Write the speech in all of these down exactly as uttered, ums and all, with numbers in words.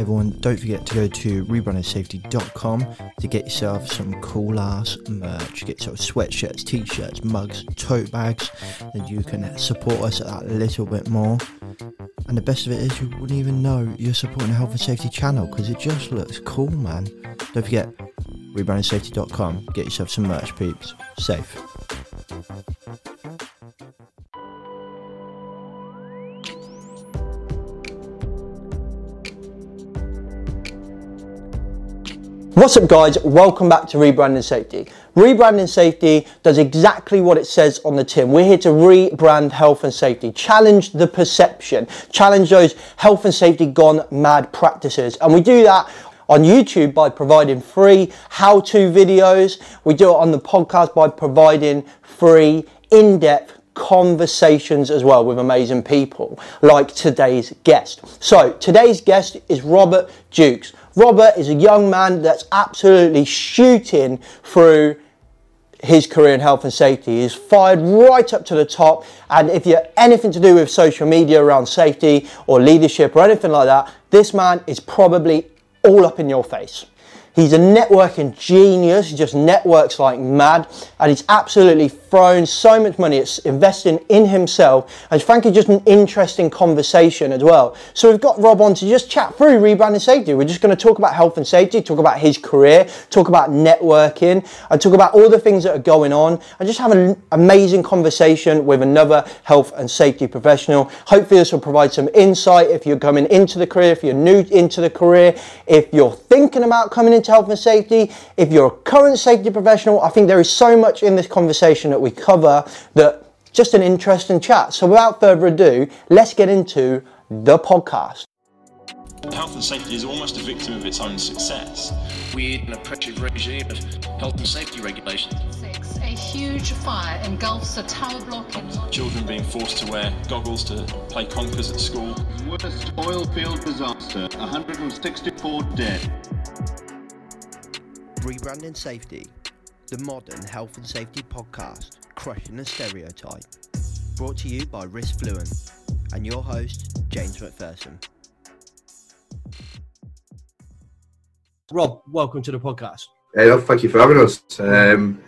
everyone, don't forget to go to rebranded safety dot com to get yourself some cool ass merch. Get yourself sweatshirts, t-shirts, mugs, tote bags, and you can support us a little bit more. And the best of it is you wouldn't even know you're supporting a health and safety channel because it just looks cool, man. Don't forget, rebranded safety dot com, get yourself some merch, peeps. Safe. What's up, guys? Welcome back to Rebranding Safety. Rebranding Safety does exactly what it says on the tin. We're here to rebrand health and safety, challenge the perception, challenge those health and safety gone mad practices. And we do that on YouTube by providing free how-to videos. We do it on the podcast by providing free in-depth conversations as well with amazing people like today's guest. So today's guest is Robert Dukes. Robert is a young man that's absolutely shooting through his career in health and safety. He's fired right up to the top, and if you're anything to do with social media around safety or leadership or anything like that, this man is probably all up in your face. He's a networking genius. He just networks like mad, and he's absolutely thrown so much money. It's investing in himself, and it's frankly just an interesting conversation as well. So we've got Rob on to just chat through rebranding safety. We're just going to talk about health and safety, talk about his career, talk about networking, and talk about all the things that are going on, and just have an amazing conversation with another health and safety professional. Hopefully this will provide some insight if you're coming into the career, if you're new into the career, if you're thinking about coming into health and safety, if you're a current safety professional. I think there is so much in this conversation that we cover that just an interesting chat. So without further ado, let's get into the podcast. Health and safety is almost a victim of its own success. We're in a oppressive regime of health and safety regulations. Six, a huge fire engulfs a tower block in London. Children being forced to wear goggles to play conkers at school. Worst oil field disaster, one hundred sixty-four dead. Rebranding Safety, the modern health and safety podcast, crushing the stereotype. Brought to you by Risk Fluent and your host, James McPherson. Rob, welcome to the podcast. Hey, well, thank you for having us. Um,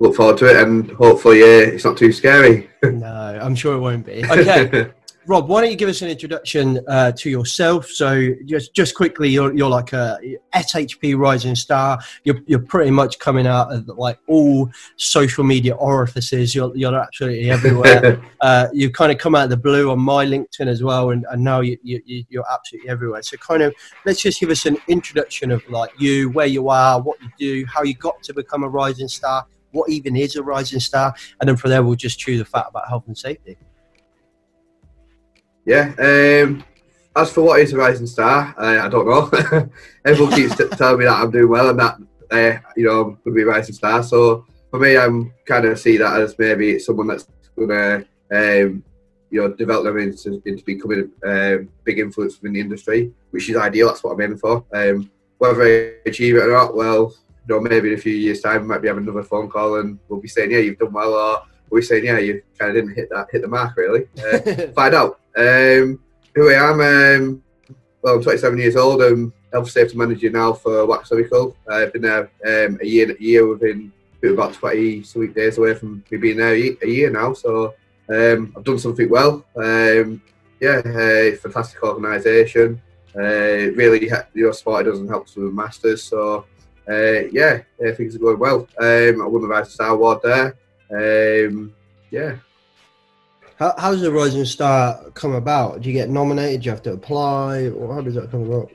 look forward to it, and hopefully uh, it's not too scary. No, I'm sure it won't be. Okay. Rob, why don't you give us an introduction uh, to yourself? So just just quickly, you're you're like a S H P rising star. You're you're pretty much coming out of like all social media orifices. You're you're absolutely everywhere. uh, you kind of come out of the blue on my LinkedIn as well, and, and now you, you you're absolutely everywhere. So kind of let's just give us an introduction of like you, where you are, what you do, how you got to become a rising star, what even is a rising star, and then from there we'll just chew the fat about health and safety. Yeah, um, as for what is a rising star, uh, I don't know. Everyone keeps t- telling me that I'm doing well and that, uh, you know, I'm going to be a rising star. So for me, I'm kind of see that as maybe it's someone that's going to, um, you know, develop them into, into becoming a um, big influence within the industry, which is ideal. That's what I'm aiming for. Um, whether I achieve it or not, well, you know, maybe in a few years' time, we might be having another phone call and we'll be saying, yeah, you've done well, or we'll be saying, yeah, you kind of didn't hit that, hit the mark, really. Uh, find out. Um, who I am, um, well, I'm twenty-seven years old. I'm health safety manager now for Wax Biblical. I've been there um, a year, a year within about twenty sweet days away from me being there a year now. So um, I've done something well. Um, yeah, uh, fantastic organisation. Uh, really, you know, supported us and helped us with masters. So uh, yeah, uh, things are going well. Um, I won the Rising Star Award there. Um, yeah. How, how does the Rising Star come about? Do you get nominated? Do you have to apply? Or how does that come about?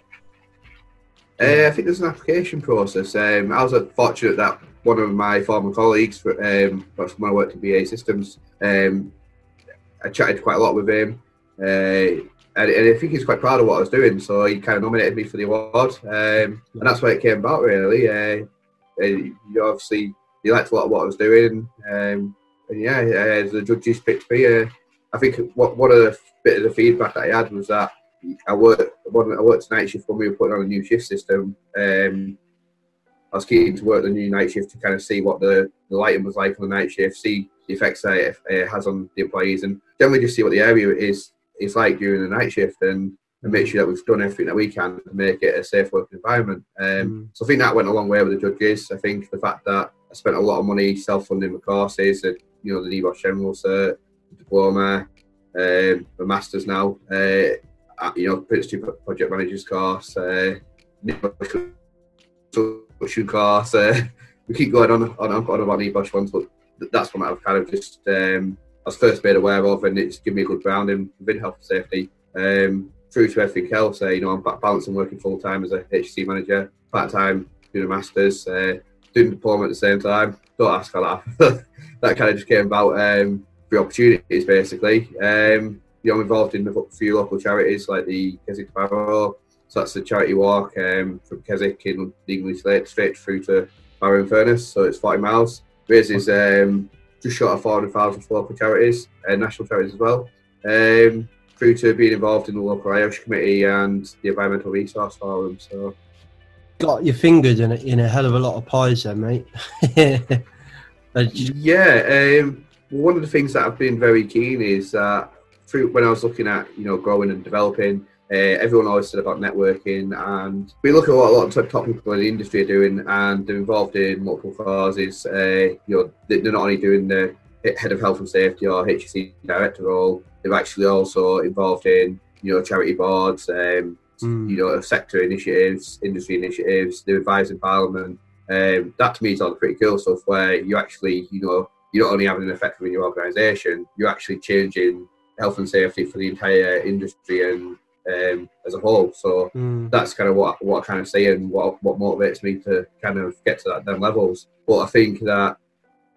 Uh, I think there's an application process. Um, I was fortunate that one of my former colleagues, um, from when I worked at B A E Systems, um, I chatted quite a lot with him. Uh, and, and I think he's quite proud of what I was doing. So he kind of nominated me for the award. Um, and that's where it came about, really. Uh, and obviously, he liked a lot of what I was doing. Um, And yeah, uh, the judges picked me. Uh, I think what one of the bit of the feedback that I had was that I worked one I worked night shift when we were putting on a new shift system. Um, I was keen to work the new night shift to kind of see what the, the lighting was like on the night shift, see the effects that it, it has on the employees, and generally just see what the area is is like during the night shift. And and make sure that we've done everything that we can to make it a safe working environment. Um, mm. So I think that went a long way with the judges. I think the fact that I spent a lot of money self-funding my courses, and, you know, the NEBOSH General Cert, the diploma, um, my Masters now, uh, at, you know, Prince two Project Managers course, uh, NEBOSH construction course. Uh, we keep going on on, on about NEBOSH ones, but that's one that I've kind of just, um, I was first made aware of, and it's given me a good grounding within health and safety. Um, through to everything else, uh, you know, I'm balancing working full-time as a H C manager, part-time doing a Masters, uh, doing diploma at the same time. Don't ask how that that kind of just came about um, for opportunities, basically. Um, you know, I'm involved in a few local charities, like the Keswick Barrow, so that's the charity walk um, from Keswick in the English Lake District through to Barrow and Furness, so it's forty miles. Raises um, just short of four hundred thousand for local charities, and uh, national charities as well. Um, through to being involved in the local IOSH committee and the Environmental Resource Forum. So, got your fingers in a, in a hell of a lot of pies there, mate. yeah, um, one of the things that I've been very keen is that through, when I was looking at, you know, growing and developing, uh, everyone always said about networking, and we look at what a lot of top people in the industry are doing, and they're involved in multiple causes. Uh, you know, they're not only doing the head of health and safety or H S E director role, they're actually also involved in, you know, charity boards, um, mm. you know, sector initiatives, industry initiatives, they're advising Parliament. Um, that to me is all the pretty cool stuff where you actually, you know, you're not only having an effect within your organisation, you're actually changing health and safety for the entire industry and um, as a whole. So mm. that's kind of what, what I kind of see and what, what motivates me to kind of get to that them levels. But I think that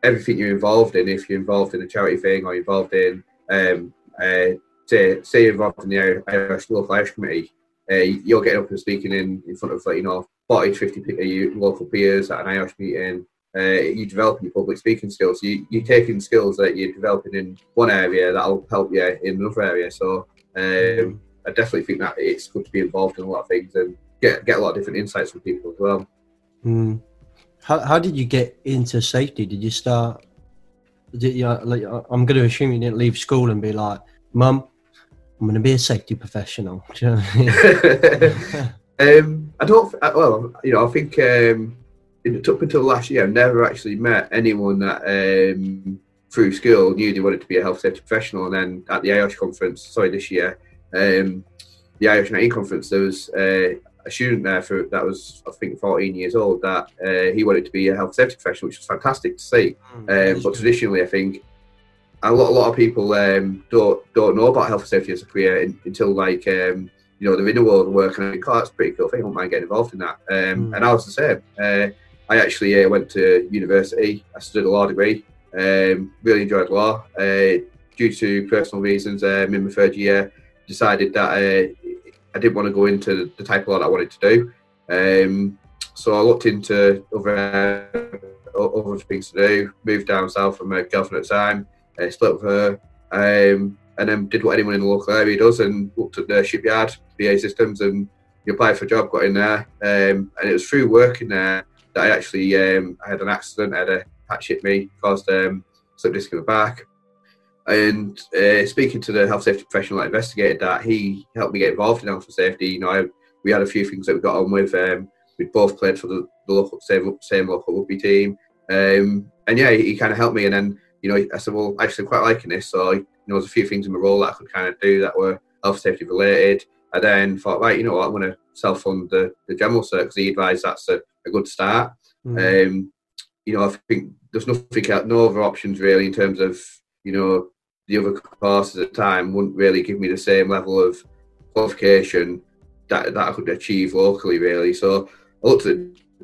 everything you're involved in, if you're involved in a charity thing or involved in, um, uh, say, say you're involved in the Irish, local Irish committee, uh, you're getting up and speaking in, in front of, like, you know, forty to fifty local peers at an Irish meeting. Uh, you're developing your public speaking skills. So you, you're taking skills that you're developing in one area that'll help you in another area. So um, I definitely think that it's good to be involved in a lot of things and get get a lot of different insights from people as well. Mm. How how did you get into safety? Did you start? Did you, like, I'm going to assume you didn't leave school and be like, "Mum, I'm going to be a safety professional." Do you know what I mean? um, I don't. Well, you know, I think um, it took until last year. I've never actually met anyone that um, through school knew they wanted to be a health safety professional. And then at the IOSH conference, sorry, this year, um, the IOSH nineteen conference, there was. Uh, a student there for that was I think fourteen years old that uh, he wanted to be a health safety professional, which was fantastic to see. Mm, um, but traditionally I think a lot a lot of people um, don't don't know about health and safety as a career in, until like um, you know they're in the world of work, and I think, oh, that's a pretty cool thing, I wouldn't mind getting involved in that. Um, mm. And I was the same. Uh, I actually uh, went to university, I studied a law degree, um, really enjoyed law. Uh, due to personal reasons, um, in my third year, decided that uh, I didn't want to go into the type of law that I wanted to do. Um, so I looked into other, uh, other things to do, moved down south from my girlfriend at the time, uh, split with her, um, and then did what anyone in the local area does and looked at the shipyard, B A E Systems, and you applied for a job, got in there. Um, and it was through working there that I actually, um, I had an accident, I had a patch hit me, caused um, slip disc in my back. And uh, speaking to the health safety professional that investigated that, he helped me get involved in health and safety. You know, I, we had a few things that we got on with. Um, we both played for the, the local, same, same local rugby team. Um, and yeah, he, he kind of helped me. And then, you know, I said, well, actually, I'm quite liking this. So, you know, there's a few things in my role that I could kind of do that were health safety related. I then thought, right, you know what, I'm going to self-fund the, the general cert because he advised that's a, a good start. Mm. Um, you know, I think there's nothing else, no other options really in terms of, you know, the other courses at the time wouldn't really give me the same level of qualification that, that I could achieve locally, really. So I looked at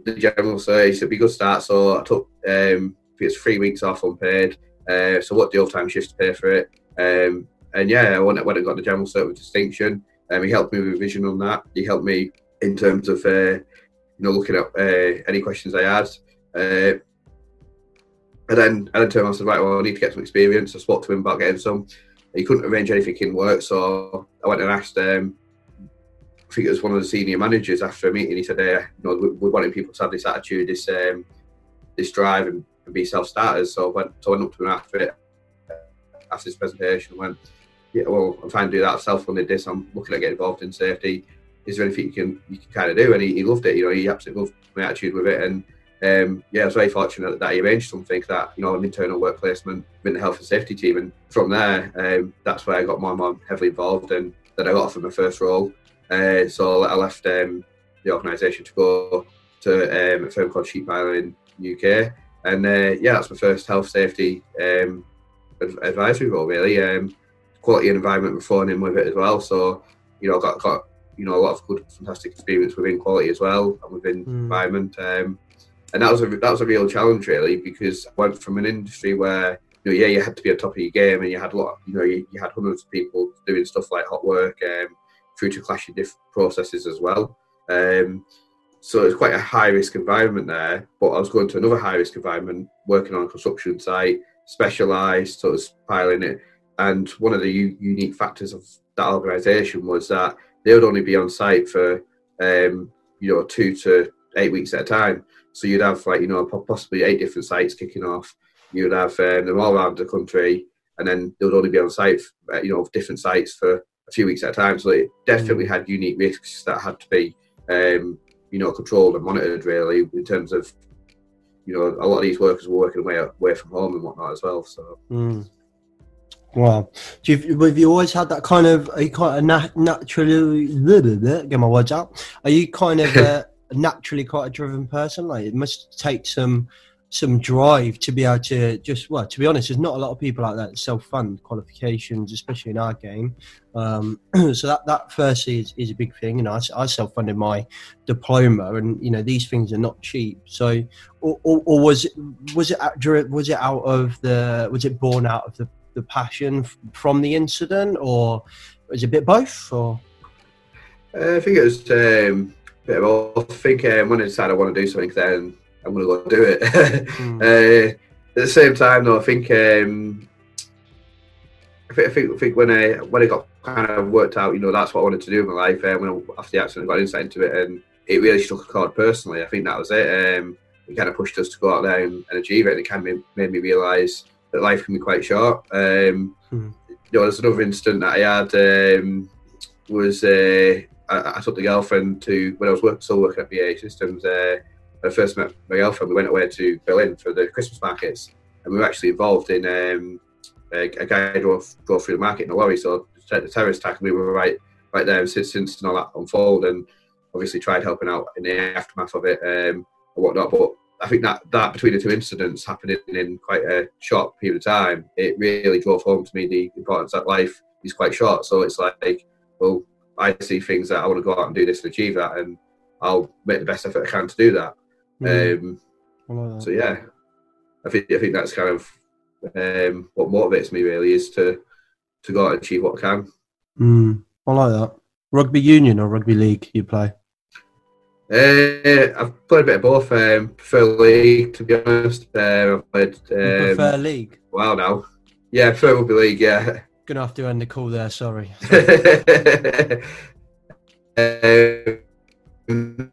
the general search, it'd be a good start. So I took um, it's three weeks off unpaid. Uh, so what the overtime shifts to pay for it. Um, and yeah, I went and got the general cert with distinction. Um, he helped me with revision on that. He helped me in terms of, uh, you know, looking at uh, any questions I had. Uh, And then I then turned around and said, right, well, I need to get some experience. I spoke to him about getting some. He couldn't arrange anything in work, so I went and asked um, I think it was one of the senior managers after a meeting. He said, hey, you know, we're wanting people to have this attitude, this um, this drive and, and be self-starters. So I went, so I went up to him after it, after his presentation, went, yeah, well, I'm trying to do that. I've self-funded this. I'm looking at getting involved in safety. Is there anything you can you can kind of do? And he, he loved it. You know, he absolutely loved my attitude with it. And um, yeah, I was very fortunate that he arranged something that, you know, an internal work placement in the health and safety team. And from there, um, that's where I got my mum heavily involved, and then I got offered my first role. Uh, so I left um, the organisation to go to um, a firm called Sheep Island in the U K. And uh, yeah, that's my first health safety um, advisory role, really. Um, quality and environment were thrown in with it as well. So, you know, I got, got you know, a lot of good, fantastic experience within quality as well, and within mm. environment. Um, and that was a that was a real challenge, really, because I went from an industry where, you know, yeah, you had to be on top of your game, and you had a lot, of, you know, you, you had hundreds of people doing stuff like hot work, um, through to clashing different processes as well. Um, so it was quite a high-risk environment there, but I was going to another high-risk environment, working on a construction site, specialised, sort of piling it. And one of the u- unique factors of that organisation was that they would only be on site for, um, you know, two to eight weeks at a time. So you'd have, like, you know, possibly eight different sites kicking off. You'd have um, them all around the country, and then they would only be on site, for, you know, different sites for a few weeks at a time. So it definitely had unique risks that had to be, um, you know, controlled and monitored, really, in terms of, you know, a lot of these workers were working away, away from home and whatnot as well, so... Mm. Wow. Do you, have you always had that kind of, are you kind of na- naturally, get my words out, are you kind of uh, naturally quite a driven person? Like, it must take some some drive to be able to just, well, to be honest, there's not a lot of people out there that self-fund qualifications, especially in our game. Um, so that, that firstly is, is a big thing. You know, I, I self-funded my diploma, and, you know, these things are not cheap. So, or, or, or was it, was it, was it out of the, was it born out of the, the passion from the incident, or is it a bit both? Or uh, I think it was um, a bit of both. I think um, when I decided I want to do something, then I'm going to go and do it. mm. uh, at the same time, though, I think um, I think I think, I think when I when I got kind of worked out, you know, that's what I wanted to do in my life. Uh, when I, after the accident, I got insight into it, and it really struck a chord personally. I think that was it. Um, it kind of pushed us to go out there and, and achieve it. And it kind of made me realise that life can be quite short. Um, hmm. You know, there's another incident that I had, um, was uh, I, I took the girlfriend to, when I was work, still working at B A E Systems, uh, when I first met my girlfriend, we went away to Berlin for the Christmas markets, and we were actually involved in, um, a, a guy drove, drove through the market in a lorry, so the terrorist attack, and we were right right there, and since, since all that unfolded, and obviously tried helping out in the aftermath of it, um, and whatnot, but I think that, that between the two incidents happening in quite a short period of time, it really drove home to me the importance that life is quite short. So it's like, well, I see things that I want to go out and do this and achieve that, and I'll make the best effort I can to do that. Mm. Um, so yeah, I think I think that's kind of um, what motivates me, really, is to to go out and achieve what I can. Mm. I like that. Rugby union or rugby league you play? Uh, I've played a bit of both. Um, prefer league, to be honest. Uh, I've played. Um, you prefer league? Wow, now. Yeah, I prefer rugby league. Yeah. Gonna have to end the call there. Sorry. um,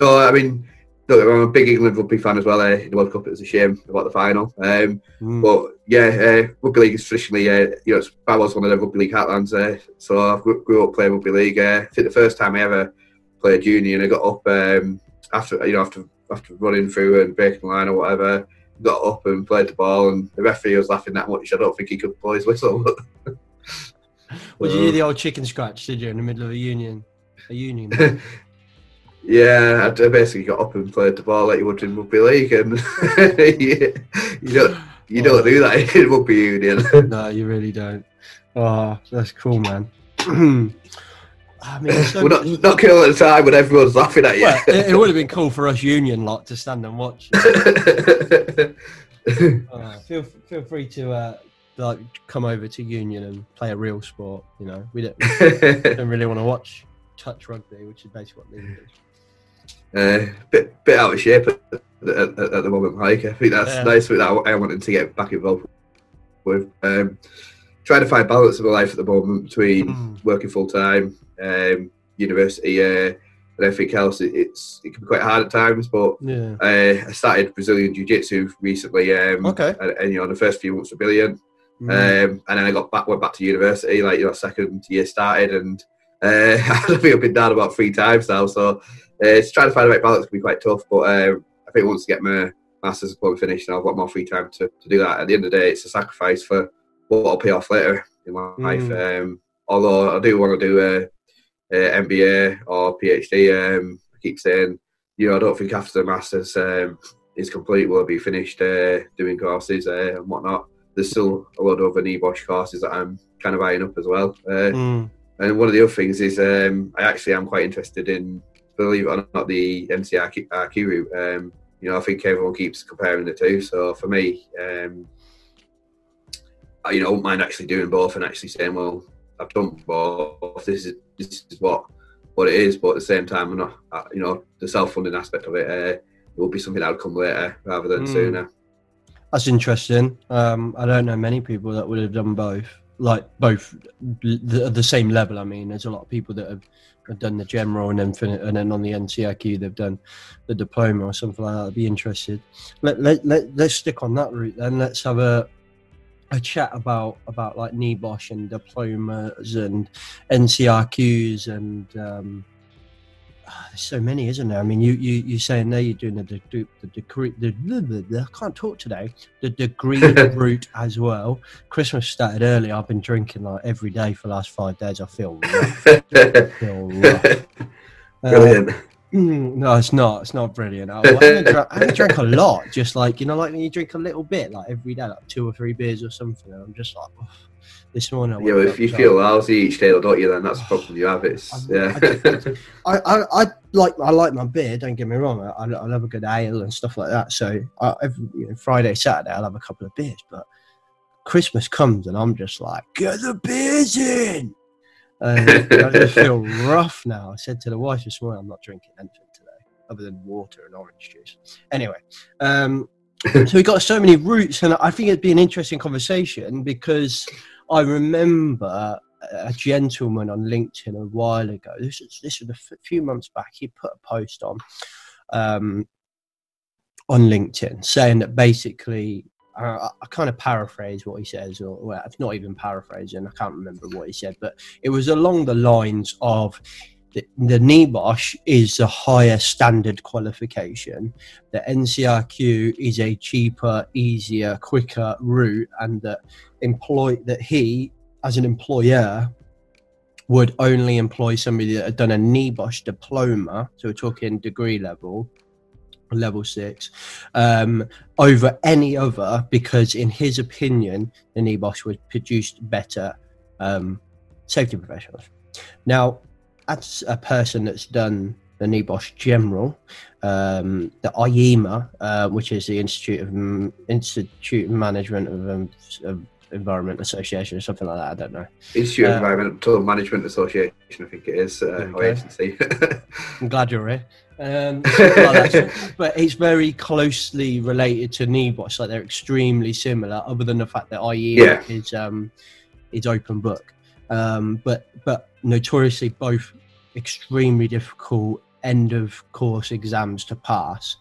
no, I mean, don't get me wrong, I'm a big England rugby fan as well. Uh, in the World Cup, it was a shame about the final. Um, mm. But yeah, uh, rugby league is traditionally, uh, you know, it's, I was one of the rugby league heartlands. Uh, so I grew up playing rugby league. Uh, I think the first time I ever played union, I got up um, after you know after after running through and breaking line or whatever, got up and played the ball, and the referee was laughing that much I don't think he could blow his whistle. Well, um, did you do the old chicken scratch, did you, in the middle of a union a union? Yeah, I basically got up and played the ball like you would in rugby league, and you, you don't you don't oh. do that in rugby union. No, you really don't. Oh, that's cool, man. I mean, so we're not, not cool at the time when everyone's laughing at you. Well, it, it would have been cool for us union lot to stand and watch. uh, feel feel free to uh, like come over to union and play a real sport. You know, we don't, we don't really want to watch touch rugby, which is basically what league is. Uh, bit bit out of shape at, at, at the moment, Mike. I think that's yeah. nice. That I, I wanted to get back involved with. Um, Trying to find balance in my life at the moment between mm. working full time, um, university, uh, and everything else. It, it's it can be quite hard at times, but yeah. uh, I started Brazilian Jiu Jitsu recently. Um, okay. And, and you know, the first few months were brilliant. Mm. Um, and then I got back, went back to university, like, you know, second year started, and uh, I think I've been down about three times now. So uh, it's trying to find the right balance can be quite tough. But uh, I think once I get my master's diploma finished, I've got more free time to, to do that. At the end of the day, it's a sacrifice for what will pay off later in my mm. life. Um, although I do want to do a, a M B A or PhD. Um, I keep saying, you know, I don't think after the master's um, is complete, will I be finished uh, doing courses uh, and whatnot. There's still a lot of other NEBOSH courses that I'm kind of eyeing up as well. Uh, mm. And one of the other things is um, I actually am quite interested in, believe it or not, the N C R Q route. Um, you know, I think everyone keeps comparing the two. So for me, um, I, you know, I wouldn't mind actually doing both and actually saying, well, I've done both. This is this is what what it is. But at the same time, I'm not, you know, the self-funding aspect of it, uh, it will be something that would come later rather than mm. sooner. That's interesting. Um, I don't know many people that would have done both, like both the, the same level. I mean, there's a lot of people that have, have done the general and then fin- and then on the N C R Q they've done the diploma or something like that. I'd be interested. Let let let let's stick on that route then. Let's have a a chat about about like NEBOSH and diplomas and N C R Qs and um, oh, there's so many, isn't there? I mean, you you you saying there you're doing the the the degree. The, the, the, the, I can't talk today. The degree route as well. Christmas started early. I've been drinking like every day for the last five days. I feel rough. I feel rough. Brilliant. Um, no, it's not. It's not brilliant. I haven't drank, drank a lot. Just like, you know, like when you drink a little bit, like every day, like two or three beers or something. And I'm just like. Oh. This morning, I yeah. Well, if you feel lousy each day, don't you? Then that's the problem you have. It's I, yeah. I, just, I, I I like I like my beer. Don't get me wrong. I I love a good ale and stuff like that. So I, every you know, Friday, Saturday, I'll have a couple of beers. But Christmas comes and I'm just like, get the beers in. Um, I just feel rough now. I said to the wife this morning, I'm not drinking anything today other than water and orange juice. Anyway, um, so we got so many roots, and I think it'd be an interesting conversation because. I remember a gentleman on LinkedIn a while ago, this was, this was a few months back, he put a post on um, on LinkedIn saying that basically, uh, I kind of paraphrase what he says, or well, it's not even paraphrasing, I can't remember what he said, but it was along the lines of the, the NEBOSH is a higher standard qualification, the N C R Q is a cheaper, easier, quicker route, and that employ that he as an employer would only employ somebody that had done a NEBOSH diploma, so we're talking degree level level six, um over any other, because in his opinion the NEBOSH would produce better um safety professionals. Now, as a person that's done the NEBOSH general, um, the I E M A, uh, which is the Institute of M- Institute of Management of, um, of Environment Association or something like that, I don't know. Institute of um, Environmental Management Association, I think it is, uh, okay. Or agency. I'm glad you're here. Um, like so, but it's very closely related to NEBOSH, like they're extremely similar, other than the fact that I E M A yeah. is um, is open book. Um, but but notoriously both extremely difficult end of course exams to pass.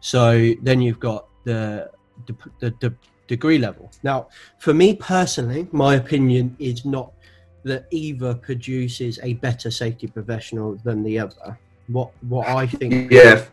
So then you've got the the, the the degree level. Now, for me personally, my opinion is not that either produces a better safety professional than the other. What what I think, yeah,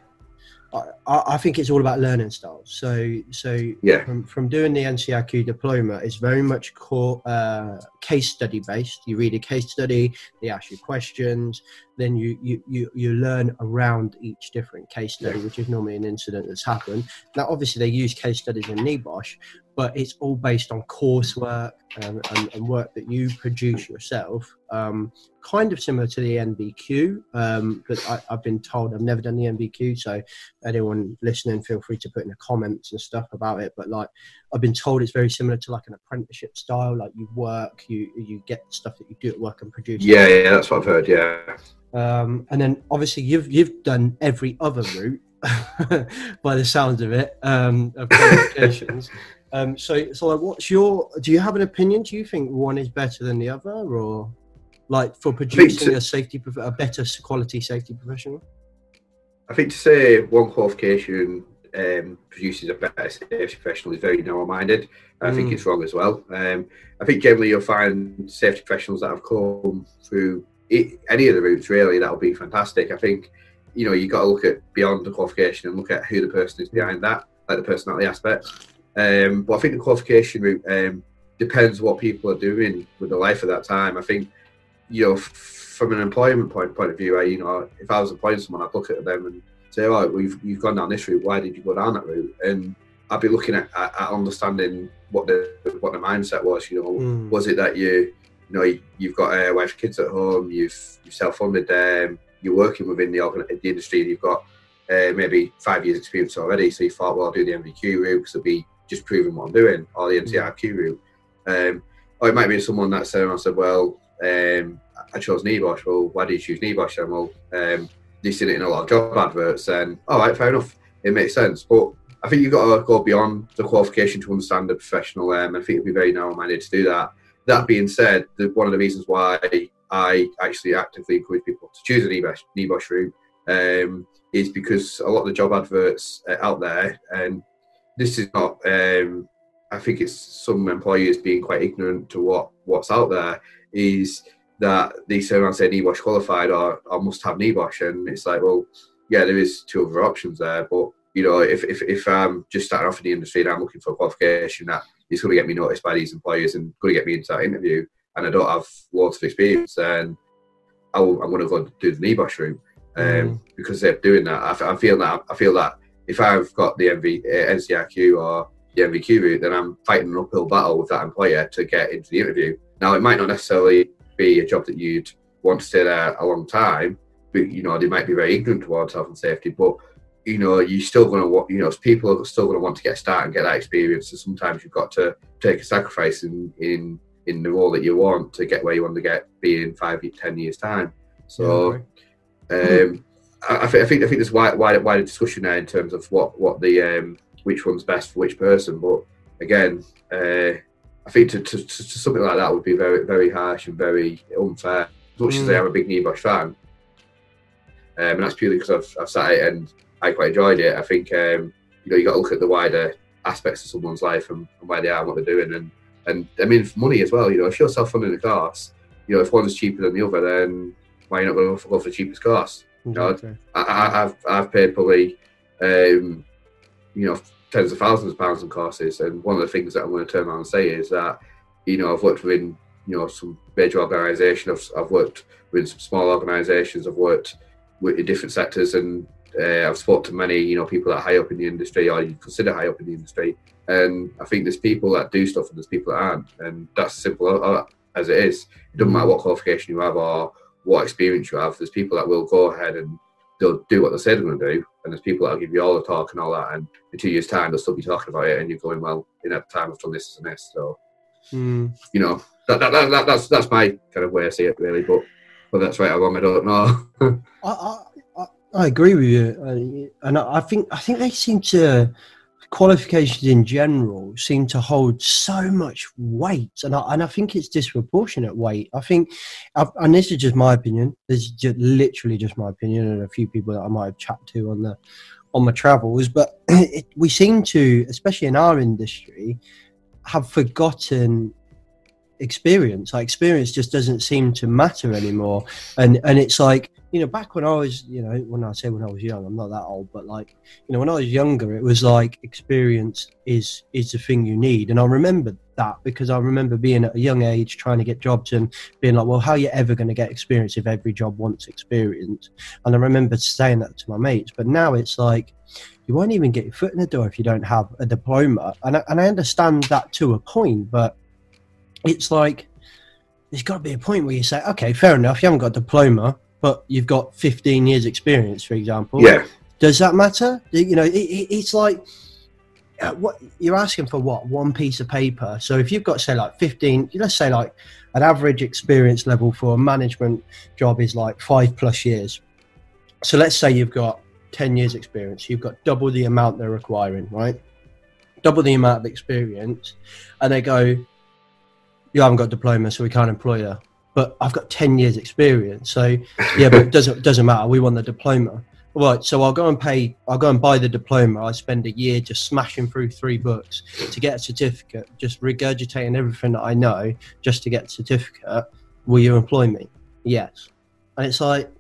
I, I think it's all about learning styles. So so yeah. from, from doing the N C R Q diploma, it's very much core, uh, case study based. You read a case study, they ask you questions, then you you, you, you learn around each different case study, yeah. which is normally an incident that's happened. Now, obviously, they use case studies in NEBOSH, but it's all based on coursework and, and, and work that you produce yourself. Um, kind of similar to the N B Q, um, but I, I've been told I've never done the N B Q. So anyone listening, feel free to put in the comments and stuff about it. But like, I've been told it's very similar to like an apprenticeship style. Like you work, you you get stuff that you do at work and produce. Yeah, yeah, that's what I've heard. Yeah. Um, and then obviously you've you've done every other route by the sounds of it um, of qualifications. Um, so, so like, what's your? Do you have an opinion? Do you think one is better than the other, or like for producing to, a safety, a better quality safety professional? I think to say one qualification um, produces a better safety professional is very narrow-minded. I mm. think it's wrong as well. Um, I think generally you'll find safety professionals that have come through it, any of the routes, really, that'll be fantastic. I think, you know, you've got to look at beyond the qualification and look at who the person is behind that, like the personality aspect. Um, but I think the qualification route um, depends what people are doing with their life at that time. I think, you know, f- from an employment point, point of view, I, you know, if I was employing someone, I'd look at them and say, "All right, well, you've, you've gone down this route. Why did you go down that route?" And I'd be looking at, at, at understanding what the what the mindset was. You know, mm. was it that you, you know, you, you've got a uh, wife, kids at home, you've you've self-funded them, you're working within the, organ- the industry, and you've got uh, maybe five years experience already. So you thought, "Well, I'll do the M V Q route because it'll be just proving what I'm doing," or the N C R Q route. Um, or it might be someone that said, "I said, well, um, I chose NEBOSH." "Well, why do you choose NEBOSH?" And well, um, they've seen it in a lot of job adverts, and all right, fair enough, it makes sense. But I think you've got to go beyond the qualification to understand the professional. Um, I think it'd be very narrow-minded to do that. That being said, the, one of the reasons why I actually actively encourage people to choose a NEBOSH, NEBOSH route um, is because a lot of the job adverts out there, and this is not, um, I think it's some employers being quite ignorant to what, what's out there, is that they turn around and say NEBOSH qualified or, or must have NEBOSH, and it's like, well, yeah, there is two other options there, but you know, if if, if I'm just starting off in the industry and I'm looking for a qualification that is going to get me noticed by these employers and going to get me into that interview, and I don't have loads of experience, then I will, I'm going to go do the NEBOSH route um, mm. because they're doing that. I, f- I feel that I feel that if I've got the M V, uh, N C R Q or the M V Q route, then I'm fighting an uphill battle with that employer to get into the interview. Now, it might not necessarily be a job that you'd want to stay there a long time, but you know, they might be very ignorant towards health and safety. But you know, you're still going to want, you know, people are still going to want to get a start and get that experience. So sometimes you've got to take a sacrifice in in, in the role that you want to get where you want to get be in five, ten years time. So, yeah, right. um, I, I think I think I think there's wide, wide, wider discussion there in terms of what what the um, which one's best for which person. But again, uh, I think to, to, to, to something like that would be very, very harsh and very unfair. As much mm. as I am a big NEBOSH fan, um, and that's purely because I've, I've sat it and I quite enjoyed it. I think um, you know, you got to look at the wider aspects of someone's life and, and where they are and what they're doing, and and I mean money as well. You know, if you're self-funding a course, you know, if one's cheaper than the other, then why are you not going to go for the cheapest course? Mm-hmm. You know, okay. I, I, I've I've paid probably um, you know, tens of thousands of pounds on courses, and one of the things that I'm going to turn around and say is that, you know, I've worked within, you know, some major organisation, I've, I've worked with some small organisations, I've worked with in different sectors, and uh, I've spoken to many, you know, people that are high up in the industry, or you consider high up in the industry, and I think there's people that do stuff and there's people that aren't, and that's simple as it is. It doesn't matter what qualification you have or what experience you have, there's people that will go ahead and they'll do what they say they're going to do, and there's people that'll give you all the talk and all that, and in two years' time they'll still be talking about it, and you're going, well, in that time I've done this and this. So, mm. you know, that, that, that, that, that's that's my kind of way I see it, really. But whether that's right or wrong, I don't know. I, I I agree with you, and I think I think they seem to qualifications in general seem to hold so much weight, and I and I think it's disproportionate weight. I think, and this is just my opinion. This is just literally just my opinion, and a few people that I might have chatted to on the on my travels. But it, we seem to, especially in our industry, have forgotten experience. Like, experience just doesn't seem to matter anymore, and and it's like, you know, back when I was, you know, when I say when I was young, I'm not that old, but like, you know, when I was younger, it was like experience is is the thing you need. And I remember that because I remember being at a young age trying to get jobs and being like, well, how are you ever going to get experience if every job wants experience? And I remember saying that to my mates, but now it's like, you won't even get your foot in the door if you don't have a diploma. And I, and I understand that to a point, but it's like, there's got to be a point where you say, okay, fair enough, you haven't got a diploma, but you've got fifteen years experience, for example. Yeah. Does that matter? You know, it, it, it's like, what you're asking for what? One piece of paper. So if you've got, say, like fifteen, let's say like an average experience level for a management job is like five plus years. So let's say you've got ten years experience. You've got double the amount they're requiring, right? Double the amount of experience. And they go, you haven't got a diploma, so we can't employ you. But I've got ten years experience, so yeah, but it doesn't doesn't matter. We want the diploma. Well, so I'll go and pay, I'll go and buy the diploma. I spend a year just smashing through three books to get a certificate, just regurgitating everything that I know just to get a certificate. Will you employ me? Yes. And it's like,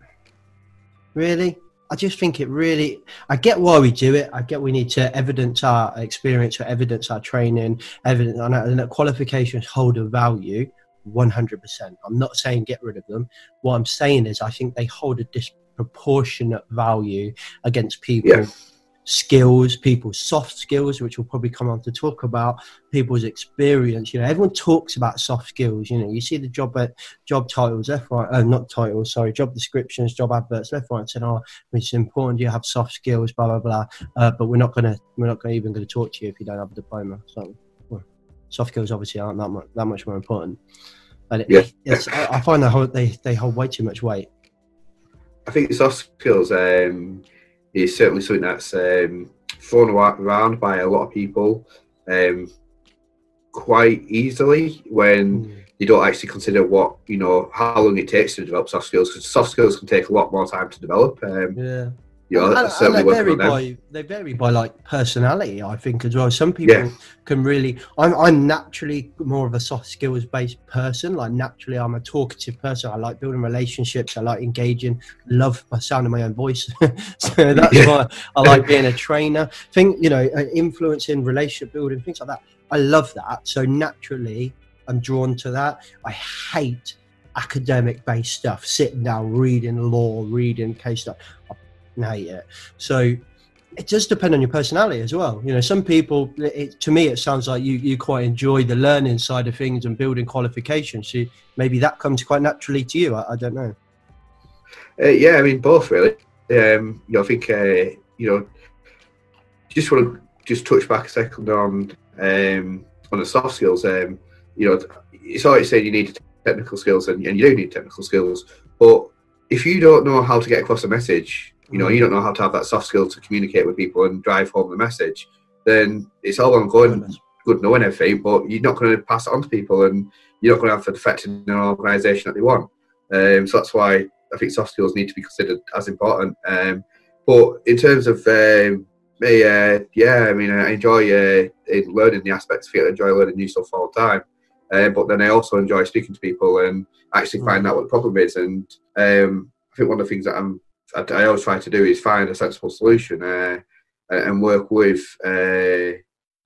really? I just think it really, I get why we do it. I get we need to evidence our experience or evidence our training, evidence, and that qualifications hold a value one hundred percent. I'm not saying get rid of them. What I'm saying is I think they hold a dis. proportionate value against people's yes. skills, people's soft skills, which we'll probably come on to talk about, people's experience. You know, everyone talks about soft skills. You know, you see the job at job titles, left, right, uh, not titles, sorry, job descriptions, job adverts, left, right, saying, "Oh, it's important you have soft skills, blah blah blah." Uh, but we're not gonna, we're not gonna even gonna talk to you if you don't have a diploma. So, well, soft skills obviously aren't that much, that much more important. And it, yeah. it's, I, I find they hold, they they hold way too much weight. I think soft skills um, is certainly something that's um, thrown around by a lot of people um, quite easily when mm. they don't actually consider what, you know, how long it takes to develop soft skills, because soft skills can take a lot more time to develop. Um, yeah. You know, and, and they, vary by, they vary by like personality, I think, as well. Some people yeah. can really, I'm, I'm naturally more of a soft skills based person. Like naturally I'm a talkative person. I like building relationships. I like engaging, love the sound of my own voice. So that's yeah. why I like being a trainer. Think, you know, influencing, relationship building, things like that. I love that. So naturally I'm drawn to that. I hate academic based stuff, sitting down, reading law, reading case stuff. I Now yet, so it does depend on your personality as well. You know, some people, it, to me, it sounds like you you quite enjoy the learning side of things and building qualifications. So maybe that comes quite naturally to you. I, I don't know. Uh, yeah, I mean both really. Um, you know, I think uh, you know. Just want to just touch back a second on um, on the soft skills. Um, you know, it's always said you need technical skills, and, and you do need technical skills. But if you don't know how to get across a message, you know, you don't know how to have that soft skill to communicate with people and drive home the message, then it's all ongoing, good knowing everything, but you're not going to pass it on to people and you're not going to have the effect in an organisation that they want. Um, so that's why I think soft skills need to be considered as important. Um, but in terms of uh, me, uh, yeah, I mean, I enjoy uh, learning the aspects of it. I enjoy learning new stuff all the time. Uh, but then I also enjoy speaking to people and actually mm. finding out what the problem is. And um, I think one of the things that I'm I always try to do is find a sensible solution uh, and work with uh,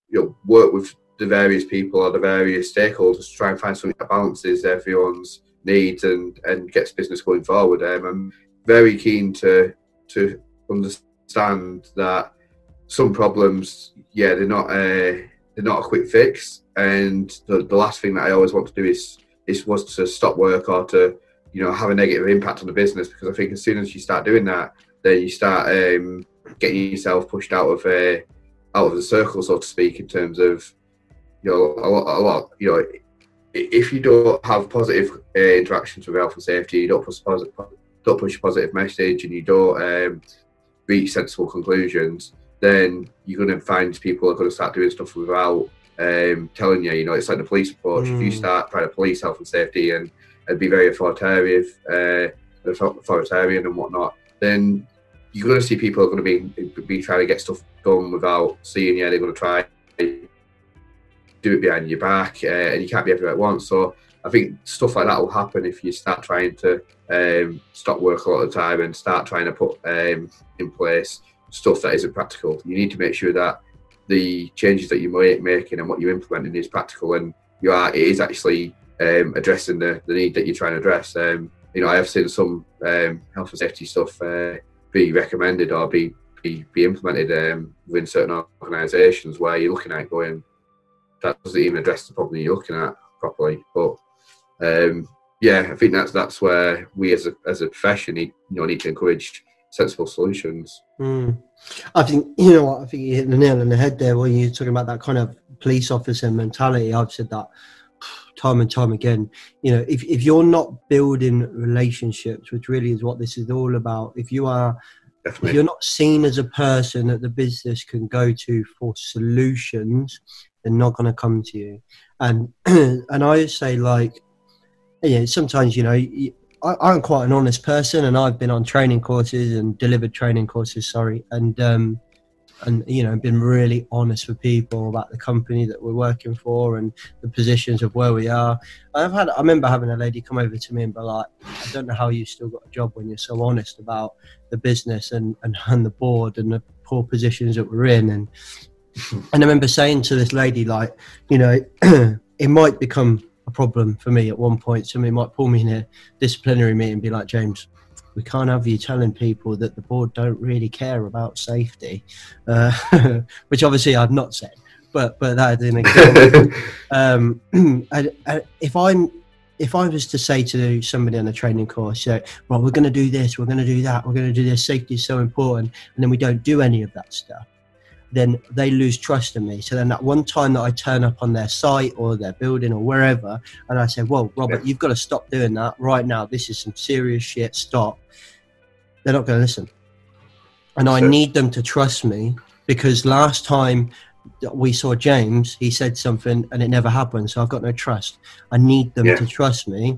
you know work with the various people or the various stakeholders to try and find something that balances everyone's needs and, and gets business going forward. Um, I'm very keen to to understand that some problems, yeah, they're not a, they're not a quick fix, and the, the last thing that I always want to do is is was to stop work or to, you know, have a negative impact on the business, because I think as soon as you start doing that, then you start um, getting yourself pushed out of uh, out of the circle, so to speak, in terms of, you know, a lot, a lot you know, if you don't have positive uh, interactions with health and safety, you don't push positive, don't push a positive message, and you don't um, reach sensible conclusions, then you're going to find people are going to start doing stuff without um, telling you. You know, it's like the police approach. Mm. If you start trying to police health and safety and and be very authoritarian, uh, authoritarian and whatnot, then you're going to see people are going to be be trying to get stuff done without seeing you. They're going to try do it behind your back, uh, and you can't be everywhere at once. So I think stuff like that will happen if you start trying to um, stop work a lot of the time and start trying to put um, in place stuff that isn't practical. You need to make sure that the changes that you're making and what you're implementing is practical, and you are it is actually Um, addressing the, the need that you're trying to address. Um, you know, I have seen some um, health and safety stuff uh, be recommended or be be, be implemented um, within certain organisations where you're looking at going, that doesn't even address the problem you're looking at properly. But um, yeah, I think that's that's where we as a as a profession need, you know need to encourage sensible solutions. Mm. I think, you know what, I think you hit the nail on the head there when you're talking about that kind of police officer mentality. I've said that time and time again. You know, if, if you're not building relationships, which really is what this is all about, if you are Definitely. if you're not seen as a person that the business can go to for solutions, they're not going to come to you. And and I say, like, you know, sometimes, you know, I, I'm quite an honest person, and I've been on training courses and delivered training courses, sorry, and um, and you know, been really honest with people about the company that we're working for and the positions of where we are. I've had, I remember having a lady come over to me and be like, "I don't know how you still got a job when you're so honest about the business and and, and the board and the poor positions that we're in." And and I remember saying to this lady, like, you know, it might become a problem for me at one point. Somebody might pull me in a disciplinary meeting and be like, "James, we can't have you telling people that the board don't really care about safety," uh, which obviously I've not said, but but that didn't occur. um, I, I, if I'm if I was to say to somebody on a training course, so, "Well, we're going to do this, we're going to do that, we're going to do this. Safety is so important," and then we don't do any of that stuff, then they lose trust in me. So then that one time that I turn up on their site or their building or wherever, and I say, "Well, Robert, you've got to stop doing that right now. This is some serious shit. Stop." They're not going to listen. And I need them to trust me, because last time we saw James, he said something and it never happened. So I've got no trust. I need them yeah. to trust me.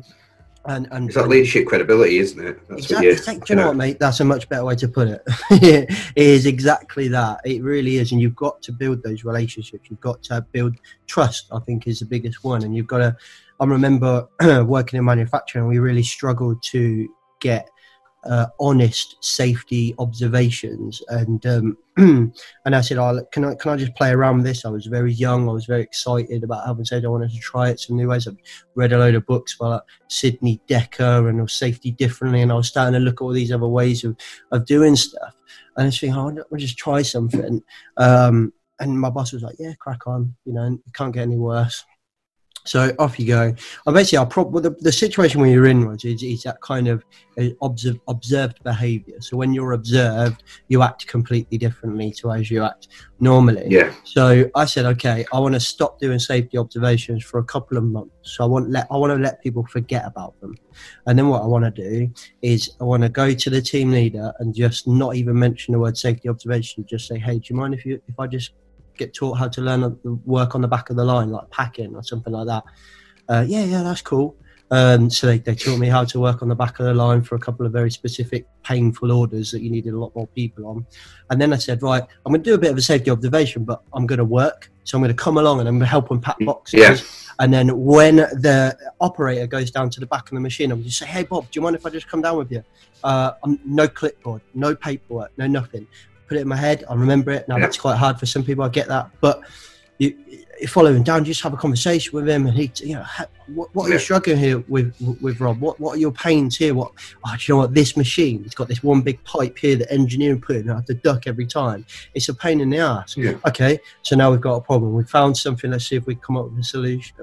And, and it's that leadership credibility, isn't it? That's exactly. What you, do you know, know what, mate? That's a much better way to put it. It is exactly that. It really is. And you've got to build those relationships. You've got to build trust, I think, is the biggest one. And you've got to, I remember working in manufacturing, we really struggled to get uh, honest safety observations. And um, and I said, oh, can I can I just play around with this? I was very young. I was very excited about having said I wanted to try it some new ways. I've read a load of books by like Sidney Dekker and Safety Differently, and I was starting to look at all these other ways of, of doing stuff. And I was thinking, oh, I'll just try something. Um, and my boss was like, "Yeah, crack on. You know, it can't get any worse. So off you go." And basically, our problem, the, the situation we were in was is, is that kind of observe, observed behaviour. So when you're observed, you act completely differently to as you act normally. Yeah. So I said, okay, I want to stop doing safety observations for a couple of months. So I want let I want to let people forget about them. And then what I want to do is I want to go to the team leader and just not even mention the word safety observation. Just say, "Hey, do you mind if you if I just get taught how to learn the work on the back of the line, like packing or something like that?" Uh, yeah, yeah, that's cool. Um, so they, they taught me how to work on the back of the line for a couple of very specific painful orders that you needed a lot more people on. And then I said, right, I'm going to do a bit of a safety observation, but I'm going to work. So I'm going to come along and I'm going to help them pack boxes. Yeah. And then when the operator goes down to the back of the machine, I'm just say, "Hey, Bob, do you mind if I just come down with you?" Uh, I'm, no clipboard, no paperwork, no nothing. Put it in my head, I remember it. Now yeah. that's quite hard for some people, I get that, but you, you follow him down, you just have a conversation with him, and he, you know, what, what are yeah. you struggling here with, with Rob? What what are your pains here? What, oh, do you know what, this machine, it's got this one big pipe here that engineering put in, I have to duck every time. It's a pain in the ass. Yeah. Okay, so now we've got a problem. We found something, let's see if we come up with a solution.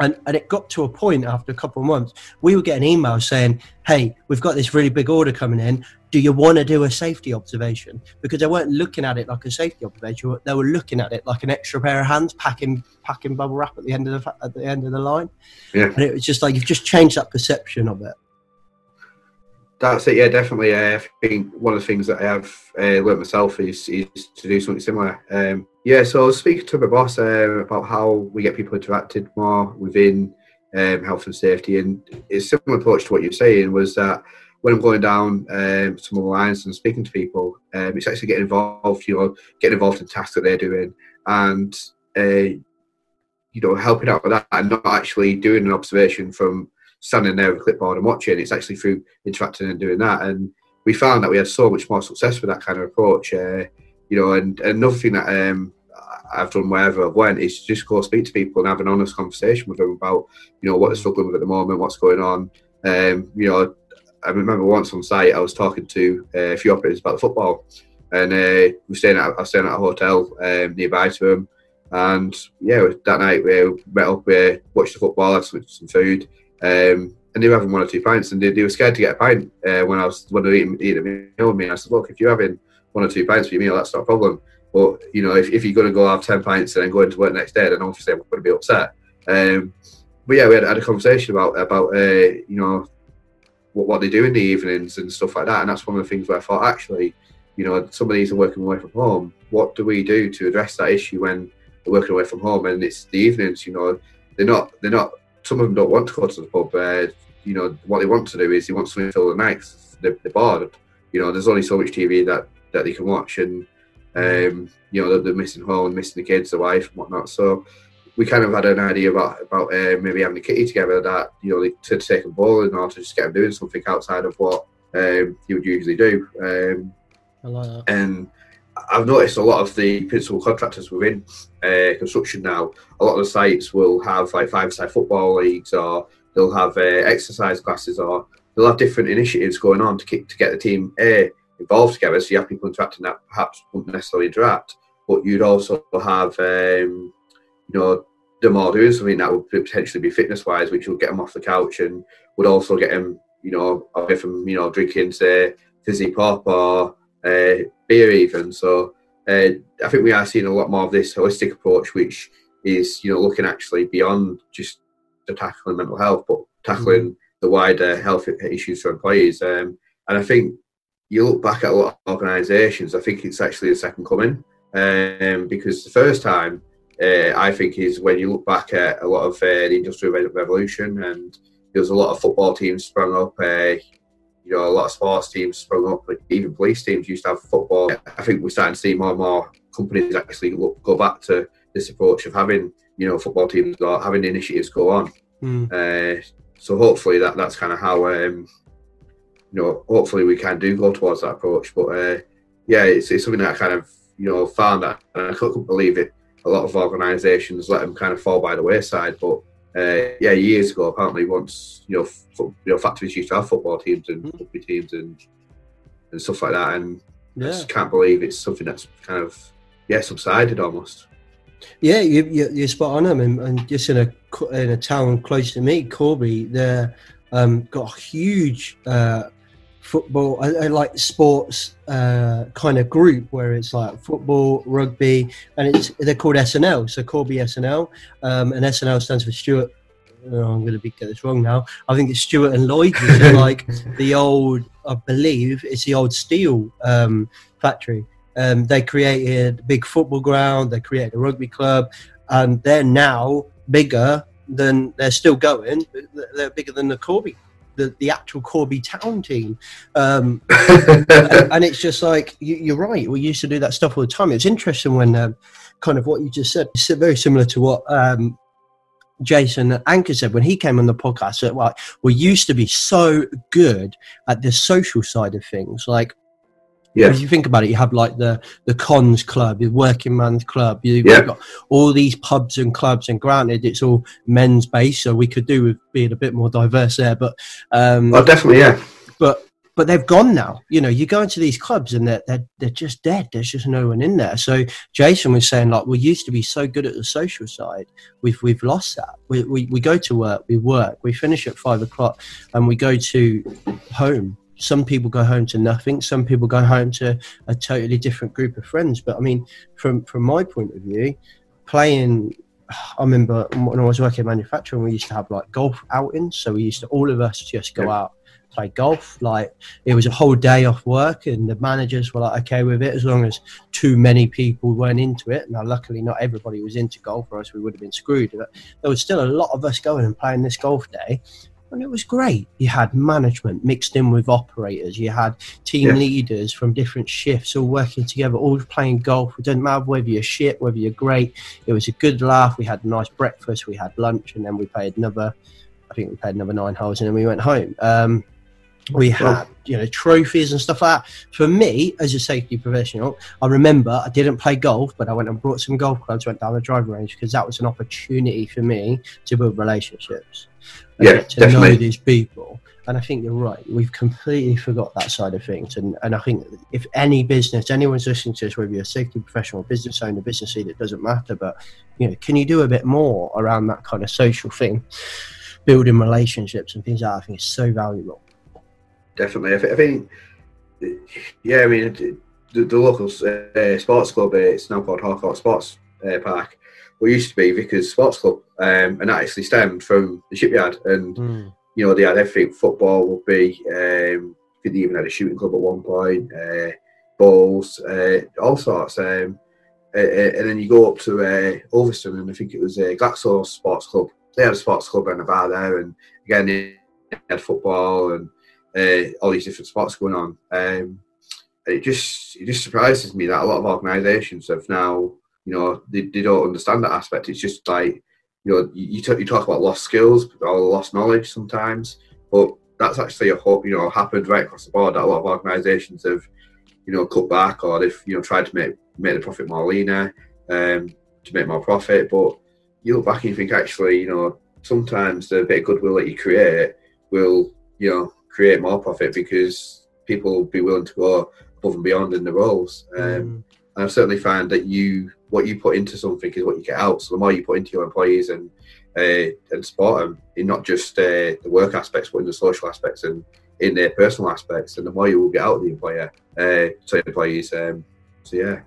And, and it got to a point after a couple of months, we were getting emails saying, "Hey, we've got this really big order coming in. Do you want to do a safety observation?" Because they weren't looking at it like a safety observation; they were looking at it like an extra pair of hands packing packing bubble wrap at the end of the at the end of the line. Yeah, and it was just like you've just changed that perception of it. That's it. Yeah, definitely. Uh, I think one of the things that I have uh, learned myself is is to do something similar. Um, Yeah, so I was speaking to my boss uh, about how we get people interacted more within um, health and safety, and it's a similar approach to what you're saying was that when I'm going down um, some of the lines and speaking to people, um, it's actually getting involved, you know, getting involved in tasks that they're doing and, uh, you know, helping out with that and not actually doing an observation from standing there with a clipboard and watching. It's actually through interacting and doing that. And we found that we had so much more success with that kind of approach. Uh, You know, and another thing that um, I've done wherever I've went is just go speak to people and have an honest conversation with them about, you know, what they're struggling with at the moment, what's going on. Um, you know, I remember once on site I was talking to uh, a few operators about the football, and uh, we were staying at, I was staying at a hotel um, nearby to them, and yeah, that night we met up, we watched the football, had some, some food, um, and they were having one or two pints, and they, they were scared to get a pint uh, when I was when they were eating, eating a meal with me. And I said, look, if you're having one or two pints for your meal, that's not a problem. But, you know, if, if you're going to go have ten pints and then go into work the next day, then obviously I'm going to be upset. Um, but, yeah, we had, had a conversation about, about uh, you know, what, what they do in the evenings and stuff like that. And that's one of the things where I thought, actually, you know, some of these are working away from home. What do we do to address that issue when they're working away from home and it's the evenings, you know? They're not, they're not. Some of them don't want to go to the pub. Uh, you know, what they want to do is they want something to fill the nights. They're, they're bored. You know, there's only so much T V that, that they can watch, and um, you know, they're, they're missing home, missing the kids, the wife, and whatnot. So we kind of had an idea about about uh, maybe having a kitty together that, you know, to take a bowling or to just get them doing something outside of what um, you would usually do. Um, I like that. And I've noticed a lot of the principal contractors within uh, construction now, a lot of the sites will have like five-a-side football leagues, or they'll have uh, exercise classes, or they'll have different initiatives going on to, keep, to get the team uh, involved together. So you have people interacting that perhaps wouldn't necessarily interact, but you'd also have, um, you know, them all doing something that would potentially be fitness-wise, which would get them off the couch and would also get them, you know, away from, you know, drinking, say, fizzy pop or Uh, beer even. So uh, I think we are seeing a lot more of this holistic approach, which is, you know, looking actually beyond just tackling mental health, but tackling the wider health issues for employees. Um, and I think you look back at a lot of organisations, I think it's actually the second coming, um, because the first time uh, I think is when you look back at a lot of uh, the Industrial Revolution, and there was a lot of football teams sprung up, uh, you know, a lot of sports teams sprung up, like even police teams used to have football. I think we're starting to see more and more companies actually look, go back to this approach of having, you know, football teams or having initiatives go on. Mm. Uh, so hopefully that, that's kind of how, um, you know, hopefully we can do go towards that approach. But uh, yeah, it's, it's something that I kind of, you know, found that, and I couldn't believe it. A lot of organisations let them kind of fall by the wayside, but Uh, yeah, years ago, apparently, once, you know, f- you know, factories used to have football teams and rugby teams and and stuff like that, and yeah. I just can't believe it's something that's kind of, yeah, subsided almost. Yeah, you, you, you're spot on. I mean, and just in a in a town close to me, Corby, they've um, got a huge uh, football, uh, like sports uh, kind of group where it's like football, rugby, and it's they're called S N L, so Corby S N L, um, and S N L stands for Stuart. Oh, I'm going to be, get this wrong now. I think it's Stuart and Lloyd, like the old, I believe it's the old steel um, factory. Um, they created a big football ground, they created a rugby club, and they're now bigger than, they're still going, but they're bigger than the Corby. The, the actual Corby town team, um, and, and it's just like you, you're right. We used to do that stuff all the time. It's interesting when, um, kind of what you just said. It's very similar to what um, Jason Anker said when he came on the podcast. That, like, we used to be so good at the social side of things. Like, yeah, if you think about it, you have like the the cons club, the working man's club. You've yeah. got all these pubs and clubs, and granted, it's all men's based, so we could do with being a bit more diverse there. But um, oh, definitely, yeah. But but they've gone now. You know, you go into these clubs and they're, they're they're just dead. There's just no one in there. So Jason was saying, like, we used to be so good at the social side. We've we've lost that. We we, we go to work, we work, we finish at five o'clock, and we go to home. Some people go home to nothing. Some people go home to a totally different group of friends. But I mean, from, from my point of view, playing, I remember when I was working in manufacturing, we used to have like golf outings. So we used to, all of us just go out, play golf. Like, it was a whole day off work, and the managers were like, okay with it, as long as too many people weren't into it. Now, luckily not everybody was into golf, or else we would have been screwed. But there was still a lot of us going and playing this golf day. And it was great. You had management mixed in with operators. You had team yeah. leaders from different shifts all working together, all playing golf. It doesn't matter whether you're shit, whether you're great. It was a good laugh. We had a nice breakfast. We had lunch, and then we played another, I think we played another nine holes, and then we went home. Um, we had, you know, trophies and stuff like that. For me, as a safety professional, I remember I didn't play golf, but I went and brought some golf clubs, went down the driving range, because that was an opportunity for me to build relationships. Yeah, to definitely. Know these people. And I think you're right, we've completely forgot that side of things. And and I think if any business, anyone's listening to this, whether you're a safety professional, business owner, business leader, it doesn't matter, but, you know, can you do a bit more around that kind of social thing, building relationships and things like that? I think it's so valuable. Definitely. I think, yeah, I mean, the, the local uh, sports club, it's now called Harcourt Sports uh, Park. We used to be Vickers Sports Club, um, and that actually stemmed from the shipyard. And mm. you know, they had everything. Football would be, um, I think they even had a shooting club at one point, uh, bowls, uh, all sorts. Um, uh, and then you go up to uh, Ulverston, and I think it was a uh, Glaxo Sports Club. They had a sports club and a bar there, and again, had football and uh, all these different sports going on. Um, and it just it just surprises me that a lot of organisations have now, you know, they, they don't understand that aspect. It's just like, you know, you, t- you talk about lost skills or lost knowledge sometimes, but that's actually a hope, you know, happened right across the board, that a lot of organisations have, you know, cut back, or they've, you know, tried to make make the profit more leaner, um, to make more profit. But you look back and you think, actually, you know, sometimes the bit of goodwill that you create will, you know, create more profit, because people will be willing to go above and beyond in the roles. Um, mm. And I've certainly found that you, what you put into something is what you get out. So the more you put into your employees and uh, and support them in not just uh, the work aspects, but in the social aspects and in their personal aspects, and the more you will get out of the employer, uh, so employees. Um, so yeah.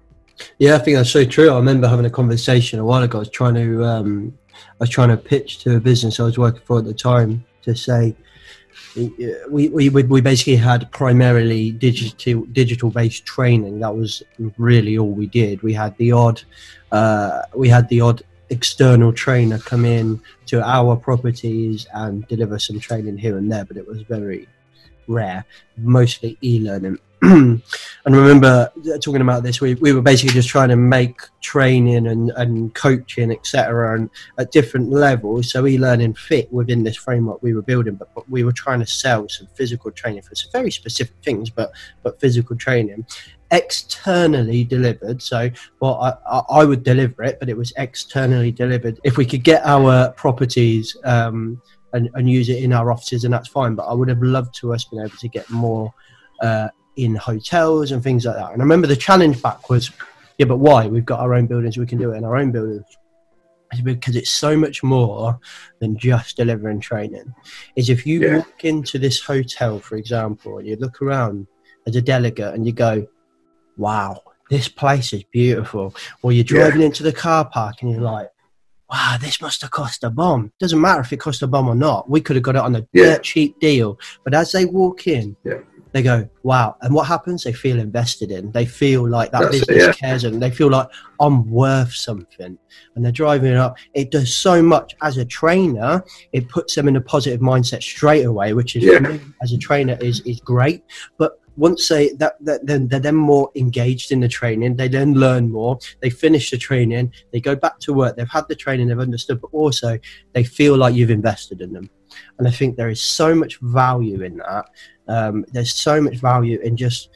Yeah, I think that's so true. I remember having a conversation a while ago. I was trying to, um, I was trying to pitch to a business I was working for at the time to say, we we we basically had primarily digital digital based training. That was really all we did. We had the odd, uh, we had the odd external trainer come in to our properties and deliver some training here and there, but it was very rare, mostly e-learning. And remember talking about this, we we were basically just trying to make training and, and coaching, et cetera, and at different levels, so e-learning fit within this framework we were building, but, but we were trying to sell some physical training for some very specific things, but but physical training externally delivered. So, well, I, I would deliver it, but it was externally delivered. If we could get our properties um, and, and use it in our offices, and that's fine, but I would have loved to us been able to get more uh, in hotels and things like that. And I remember the challenge back was, yeah, but why? We've got our own buildings, we can do it in our own buildings. It's because it's so much more than just delivering training. Is if you yeah. walk into this hotel, for example, and you look around as a delegate and you go, wow, this place is beautiful. Or you're driving yeah. into the car park and you're like, wow, this must have cost a bomb. Doesn't matter if it cost a bomb or not. We could have got it on a yeah. dirt cheap deal. But as they walk in, yeah. they go, wow. And what happens? They feel invested in. They feel like that That's business it, yeah. cares, and they feel like I'm worth something. And they're driving it up. It does so much as a trainer. It puts them in a positive mindset straight away, which is yeah. for me, as a trainer is, is great. But once they that, that then they're then more engaged in the training, they then learn more, they finish the training, they go back to work, they've had the training, they've understood, but also they feel like you've invested in them. And I think there is so much value in that. Um, there's so much value in just,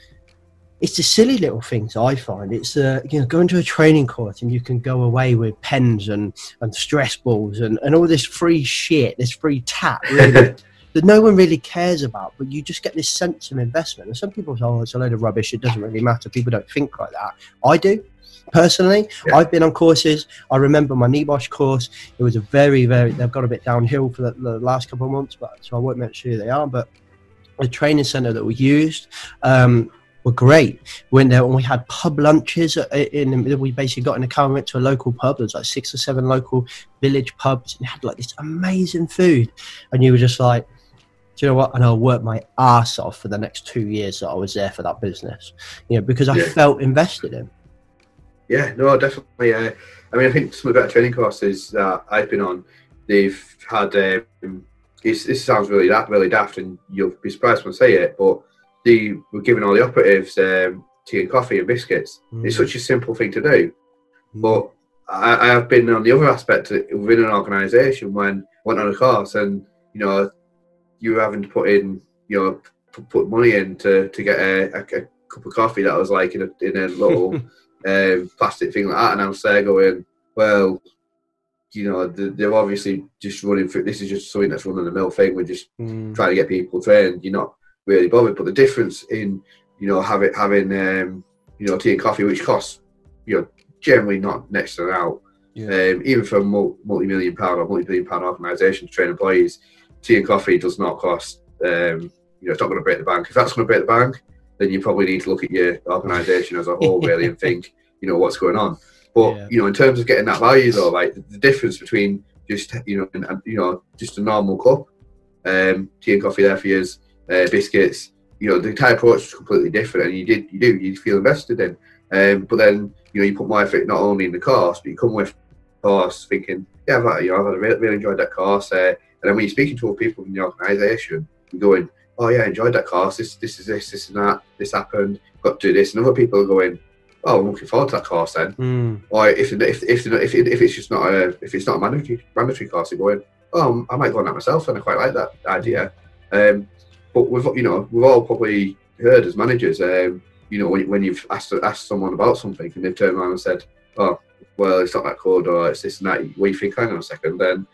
it's the silly little things I find. It's, uh, you know, going to a training course and you can go away with pens and, and stress balls and, and all this free shit, this free tat, really, that no one really cares about, but you just get this sense of investment. And some people say, oh, it's a load of rubbish, it doesn't really matter, people don't think like that. I do. Personally, yeah. I've been on courses. I remember my NEBOSH course. It was a very, very, they've got a bit downhill for the, the last couple of months, but so I won't mention who they are. But the training centre that we used um, were great. We went there and we had pub lunches. In, in we basically got in a car and went to a local pub. There was like six or seven local village pubs and had like this amazing food. And you were just like, do you know what? And I worked my ass off for the next two years that I was there for that business, you know, because I yeah. felt invested in. Yeah, no, definitely. Uh, I mean, I think some of the better training courses that I've been on, they've had, um, it's, this sounds really da- really daft and you'll be surprised when I say it, but they were giving all the operatives um, tea and coffee and biscuits. Mm. It's such a simple thing to do. But I, I have been on the other aspect within an organisation when I went on a course and, you know, you were having to put in, you know, p- put money in to, to get a, a, a cup of coffee that was like in a, in a little... Um, plastic thing like that, and I was there going, well, you know, they're obviously just running through, this is just something that's running the mill thing, we're just mm. trying to get people trained, you're not really bothered. But the difference in, you know, having, having um, you know, tea and coffee, which costs, you know, generally not next to an out, yeah. um, even for a multi-million pound or multi-billion pound organisation to train employees, tea and coffee does not cost, um, you know, it's not going to break the bank. If that's going to break the bank, then you probably need to look at your organisation as a whole, really, and think, you know, what's going on. But yeah. you know, in terms of getting that value, though, like the, the difference between just, you know, and, and, you know, just a normal cup, um, tea and coffee there for years, uh, biscuits, you know, the entire approach is completely different, and you did, you do, you feel invested in. Um, but then, you know, you put more effort not only in the course, but you come with the course thinking, yeah, I've had, you know, I've had, really, really enjoyed that course. Uh, And then when you're speaking to all people in the organisation, you're going, oh yeah, I enjoyed that course, this this is this, this and that, this happened, got to do this. And other people are going, oh, I'm looking forward to that course then. Mm. Or if if if if if it's just not a if it's not a mandatory mandatory course, you're going, oh, I might go on that myself, and I quite like that idea. Um, but we've you know we've all probably heard as managers, um, you know, when when you've asked asked someone about something and they've turned around and said, oh, well, it's not that good, or it's this and that. Well, you think, hang on a second, then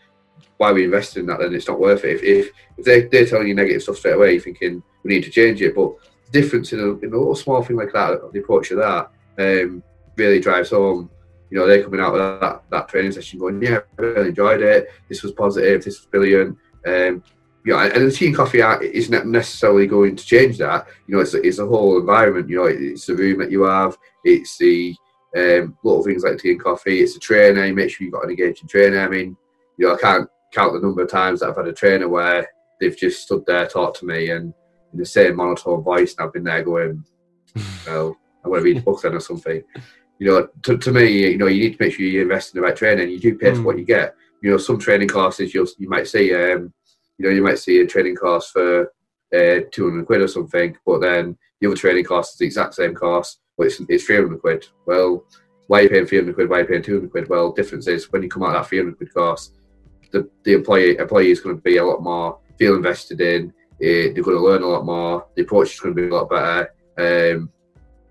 why are we investing in that? Then it's not worth it. If if, if they they're telling you negative stuff straight away, you're thinking we need to change it. But the difference in a, in a little small thing like that, the approach of that, um, really drives home. You know, they're coming out of that, that training session going, yeah, I really enjoyed it. This was positive. This was brilliant. Um, you know, and the tea and coffee isn't necessarily going to change that. You know, it's it's a whole environment. You know, it's the room that you have. It's the um, little things like tea and coffee. It's the trainer. You make sure you've got an engaging trainer. I mean, you know, I can't count the number of times that I've had a trainer where they've just stood there, talked to me, and in the same monotone voice, and I've been there going, well, I'm going to read a book then or something. You know, to, to me, you know, you need to make sure you invest in the right training. You do pay for mm. what you get. You know, some training courses you'll, you might see, um, you know, you might see a training course for uh, two hundred quid or something, but then the other training course is the exact same course, but it's, it's three hundred quid. Well, why are you paying three hundred quid? Why are you paying two hundred quid? Well, difference is when you come out of that three hundred quid course, the, the employee, employee is going to be a lot more, feel invested in, uh, they're going to learn a lot more, the approach is going to be a lot better. Um,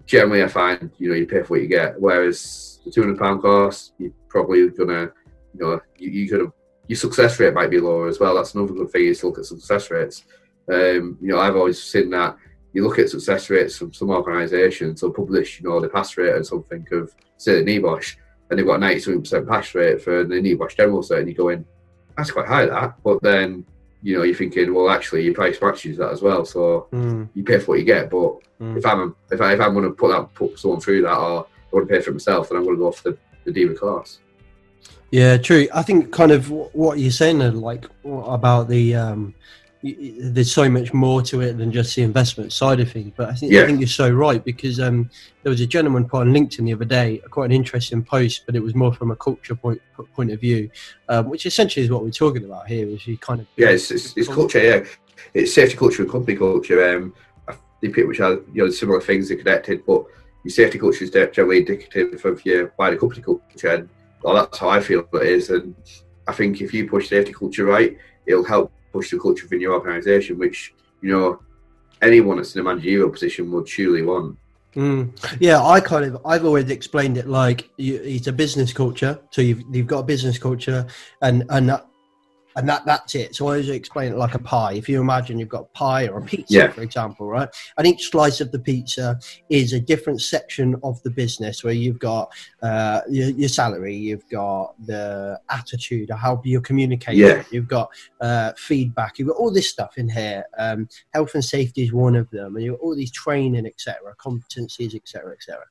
Generally, I find, you know, you pay for what you get. Whereas the two hundred pound course, you're probably gonna, you know, you, you could have, your success rate might be lower as well. That's another good thing is to look at success rates. Um, you know, I've always seen that you look at success rates from some organisations, they'll publish, you know, the pass rate or something of, say, the NEBOSH, and they've got a ninety-seven percent pass rate for the NEBOSH general cert, and you're going, that's quite high, that. But then, you know, you're thinking, well, actually, your price matches that as well. So mm. you pay for what you get. But mm. if I'm if, I, if I'm going to put that put someone through that, or I want to pay for it myself, then I'm going to go off the the dealer class. Yeah, true. I think kind of what you're saying, like about the um, there's so much more to it than just the investment side of things. But I think yeah. I think you're so right, because um, there was a gentleman put on LinkedIn the other day, quite an interesting post, but it was more from a culture point point of view, uh, which essentially is what we're talking about here. Is you kind of yeah, it's, it's, it's culture, yeah, it's safety culture and company culture. Um, which are you know similar things are connected, but your safety culture is generally indicative of your wider company culture. And well, that's how I feel it is, and I think if you push safety culture right, it'll help push the culture within your organisation, which, you know, anyone that's in a managerial position would surely want. Mm. Yeah, I kind of, I've always explained it like you, it's a business culture. So you've, you've got a business culture and, and, that, and that, that's it. So I always explain it like a pie. If you imagine you've got pie or a pizza, yeah. for example, right? And each slice of the pizza is a different section of the business where you've got uh, your, your salary, you've got the attitude, how you're communicating, yeah. you've got uh, feedback, you've got all this stuff in here. Um, health and safety is one of them, and you've got all these training, et cetera, competencies, et cetera, et cetera.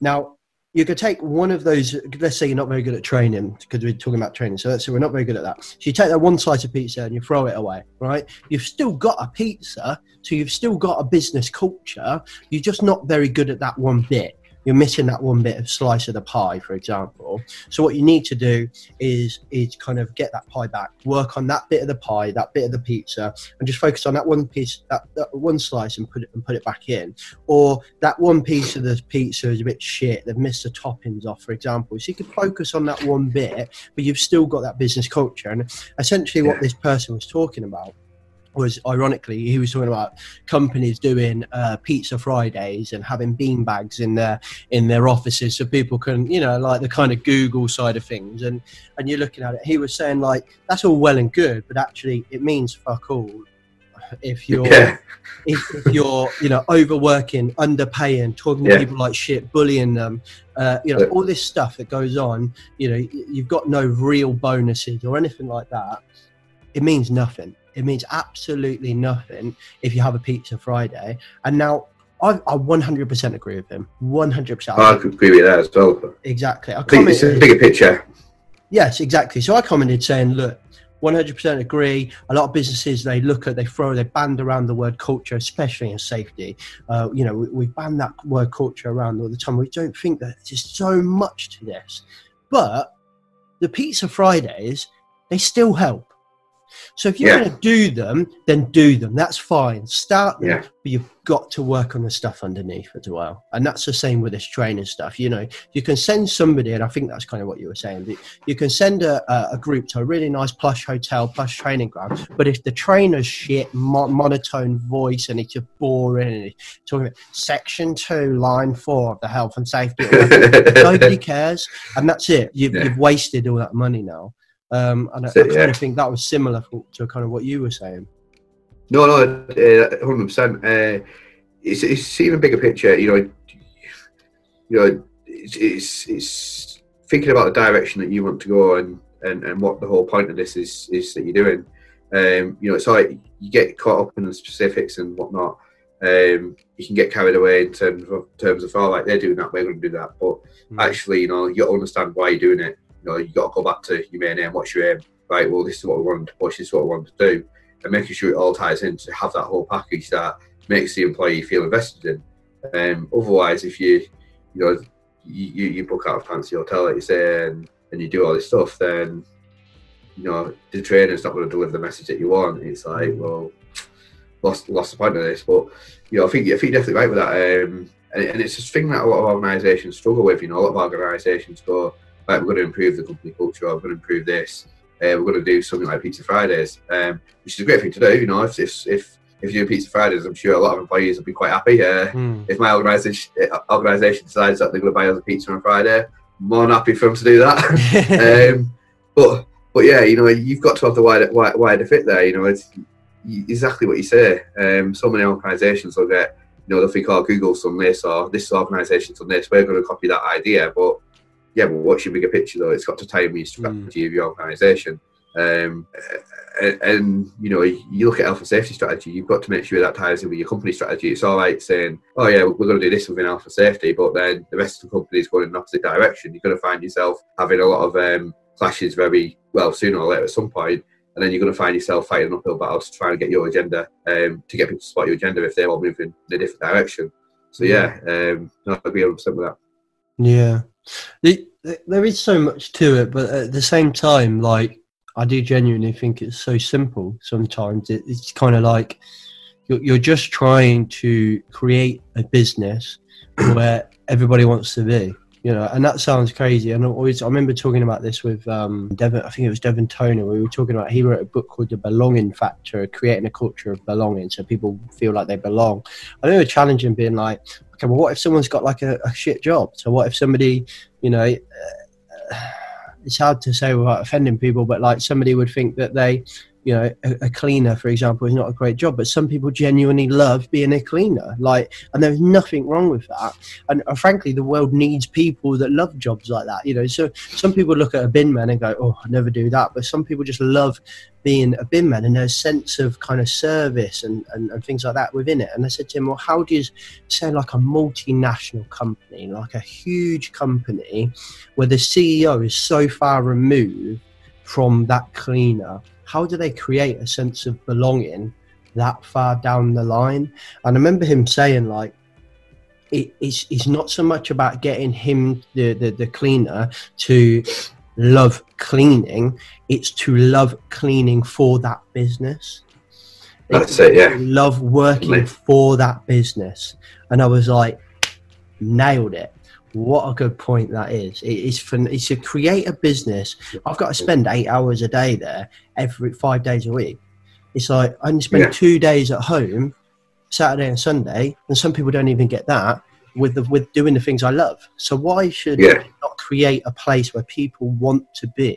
Now, you could take one of those, let's say you're not very good at training, because we're talking about training, so let's say we're not very good at that. So you take that one slice of pizza and you throw it away, right? You've still got a pizza, so you've still got a business culture. You're just not very good at that one bit. You're missing that one bit of slice of the pie, for example. So what you need to do is is kind of get that pie back, work on that bit of the pie, that bit of the pizza, and just focus on that one piece, that, that one slice, and put it and put it back in. Or that one piece of the pizza is a bit shit, they've missed the toppings off, for example. So you can focus on that one bit, but you've still got that business culture. And essentially what this person was talking about was, ironically, he was talking about companies doing uh, pizza Fridays and having bean bags in their in their offices so people can, you know, like the kind of Google side of things. And, and you're looking at it, he was saying, like, that's all well and good, but actually it means fuck all if you're, yeah. if, if you're, you know, overworking, underpaying, talking yeah. to people like shit, bullying them, uh, you know, yeah. all this stuff that goes on. You know, you've got no real bonuses or anything like that. It means nothing. It means absolutely nothing if you have a pizza Friday. And now I, I one hundred percent agree with him. one hundred percent. I could agree with that as well. Exactly. I think it's a bigger picture. Yes, exactly. So I commented saying, look, one hundred percent agree. A lot of businesses, they look at, they throw, they band around the word culture, especially in safety. Uh, you know, we, we band that word culture around all the time. We don't think that there's so much to this. But the pizza Fridays, they still help. So if you're yeah. going to do them, then do them. That's fine. Start them, yeah. but you've got to work on the stuff underneath as well. And that's the same with this training stuff. You know, you can send somebody, and I think that's kind of what you were saying, but you can send a, a group to a really nice plush hotel, plush training ground, but if the trainer's shit, mo- monotone voice, and it's just boring, and it's talking about section two, line four of the health and safety, nobody cares, and that's it. You've, yeah. you've wasted all that money now. Um, and I, so, I kind yeah. of think that was similar to kind of what you were saying. No, no, uh, one hundred percent. Uh, it's, it's seeing a bigger picture, you know, you know, it's, it's, it's thinking about the direction that you want to go and, and, and what the whole point of this is, is that you're doing. Um, you know, it's like you get caught up in the specifics and whatnot. Um, you can get carried away in terms of, terms of, oh, like, they're doing that, we're going to do that. But mm. actually, you know, you understand why you're doing it. You know, you've got to go back to your main aim. What's your aim? Right, well, this is what we wanted to push, this is what we wanted to do. And making sure it all ties in to have that whole package that makes the employee feel invested in. Um, otherwise, if you, you know, you, you book out a fancy hotel, like you say, and, and you do all this stuff, then, you know, the trainer's not going to deliver the message that you want. It's like, well, lost lost the point of this. But, you know, I think, I think you're definitely right with that. Um, and, and it's this thing that a lot of organisations struggle with. You know, a lot of organisations go, like, we're going to improve the company culture, or we're going to improve this, uh, we're going to do something like Pizza Fridays, um, which is a great thing to do, you know, if if if, if you do Pizza Fridays, I'm sure a lot of employees will be quite happy. Uh, mm. If my organisation organisation decides that they're going to buy us a pizza on Friday, I'm more than happy for them to do that. um, but but yeah, you know, you've got to have the wider, wider, wider fit there, you know, it's exactly what you say. Um, so many organisations will get, you know, they'll think, oh, Google's done this, or this organisation's done this, we're going to copy that idea, but yeah, but what's your bigger picture though? It's got to tie in with the strategy mm. of your organisation. Um, and, and, you know, you look at health and safety strategy, you've got to make sure that ties in with your company strategy. It's all right saying, oh yeah, we're going to do this within health and safety, but then the rest of the company is going in the opposite direction. You're going to find yourself having a lot of um, clashes very, well, sooner or later at some point, and then you're going to find yourself fighting an uphill battle to try and get your agenda, um, to get people to support your agenda if they're all moving in a different direction. So yeah, um, I agree one hundred percent with that. Yeah. The, the, there is so much to it, but at the same time, like, I do genuinely think it's so simple sometimes. It, it's kind of like you're, you're just trying to create a business where everybody wants to be, you know, and that sounds crazy. And I always, I remember talking about this with um, Devin, I think it was Devin Tony, we were talking about, he wrote a book called The Belonging Factor, creating a culture of belonging so people feel like they belong. I know the challenge in being like, okay, well, what if someone's got like a, a shit job? So what if somebody, you know, uh, it's hard to say without offending people, but like somebody would think that they, you know, a, a cleaner, for example, is not a great job, but some people genuinely love being a cleaner, like, and there's nothing wrong with that. And uh, frankly, the world needs people that love jobs like that, you know. So some people look at a bin man and go, oh, I never do that. But some people just love being a bin man and their sense of kind of service and, and, and things like that within it. And I said to him, well, how do you say like a multinational company, like a huge company where the C E O is so far removed from that cleaner, how do they create a sense of belonging that far down the line? And I remember him saying, like, it, it's, it's not so much about getting him, the, the, the cleaner, to love cleaning. It's to love cleaning for that business. That's it, yeah. Love working for that business. And I was like, nailed it. What a good point that is. It is for, it's to create a business. I've got to spend eight hours a day there, every five days a week. It's like I only spend yeah. two days at home, Saturday and Sunday, and some people don't even get that with the, with doing the things I love. So why should yeah. I not create a place where people want to be?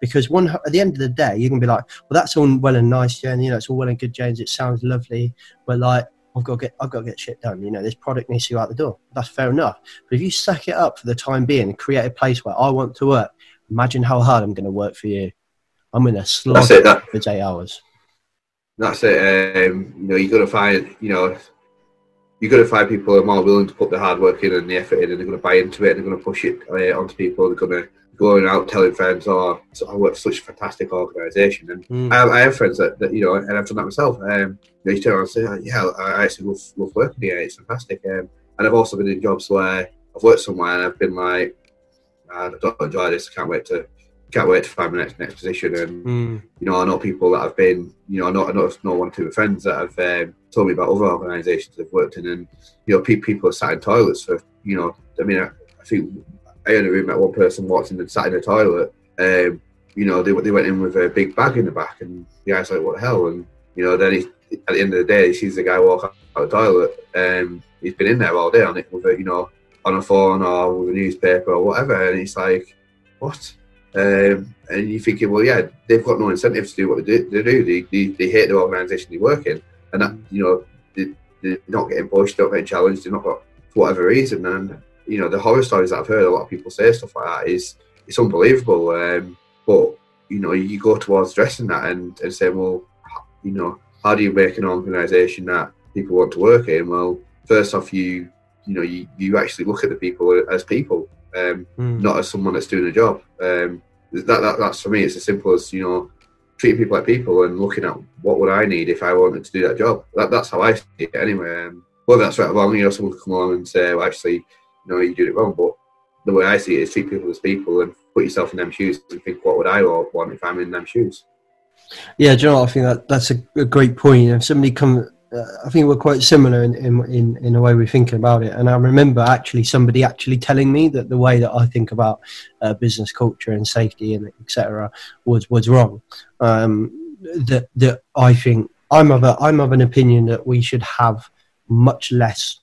Because one at the end of the day, you can be like, well, that's all well and nice, Jen. You know, it's all well and good, James. It sounds lovely, but like, I've got to get, I've got to get shit done. You know, this product needs to go out the door. That's fair enough. But if you suck it up for the time being and create a place where I want to work, imagine how hard I'm going to work for you. I'm going to slog it that, for eight hours. That's it. Um, you know, you've got to find, you know, you've got to find people who are more willing to put the hard work in and the effort in, and they're going to buy into it, and they're going to push it uh, onto people. They're going to go out telling friends, oh, I work for such a fantastic organisation. And mm. I, have, I have friends that, that, you know, and I've done that myself. Um, you turn around and say, yeah, I actually love, love working here, it's fantastic. Um, and I've also been in jobs where I've worked somewhere and I've been like, I don't enjoy this, I can't wait to can't wait to find my next next position. And mm. you know, I know people that have been, you know, I know I know, I know one or two friends that have um, told me about other organisations they've worked in, and you know, pe- people are sat in toilets for, you know, I mean, I, I think I only met one person walked in and sat in a toilet. Um, you know, they they went in with a big bag in the back, and the guy's like, "What the hell?" And you know, then he, at the end of the day, he sees the guy walk out of the toilet, and he's been in there all day on it with a, you know, on a phone or with a newspaper or whatever, and it's like, what? Um, and you're thinking, well, yeah, they've got no incentive to do what they do. They do. They, they, they hate the organisation they work in, and that, you know, they, they're not getting pushed, they're not getting challenged, they're not got, for whatever reason. And you know, the horror stories that I've heard, a lot of people say stuff like that is, it's unbelievable. Um, but you know, you go towards addressing that and, and say, well, you know, how do you make an organisation that people want to work in? Well, first off, you you know, you, you actually look at the people as people. Um, mm. Not as someone that's doing a job. Um, that, that that's for me. It's as simple as, you know, treating people like people and looking at what would I need if I wanted to do that job. That that's how I see it anyway. Um, whether that's right or wrong, you know, someone could come along and say, well, actually, you know, you did it wrong. But the way I see it is treat people as people and put yourself in them shoes and think, what would I want if I'm in them shoes? Yeah, do you know what? I think that that's a, a great point. If somebody come. I think we're quite similar in, in, in the way we're thinking about it. And I remember actually somebody actually telling me that the way that I think about uh, business culture and safety and et cetera was, was wrong. Um, that, that I think I'm of a, I'm of an opinion that we should have much less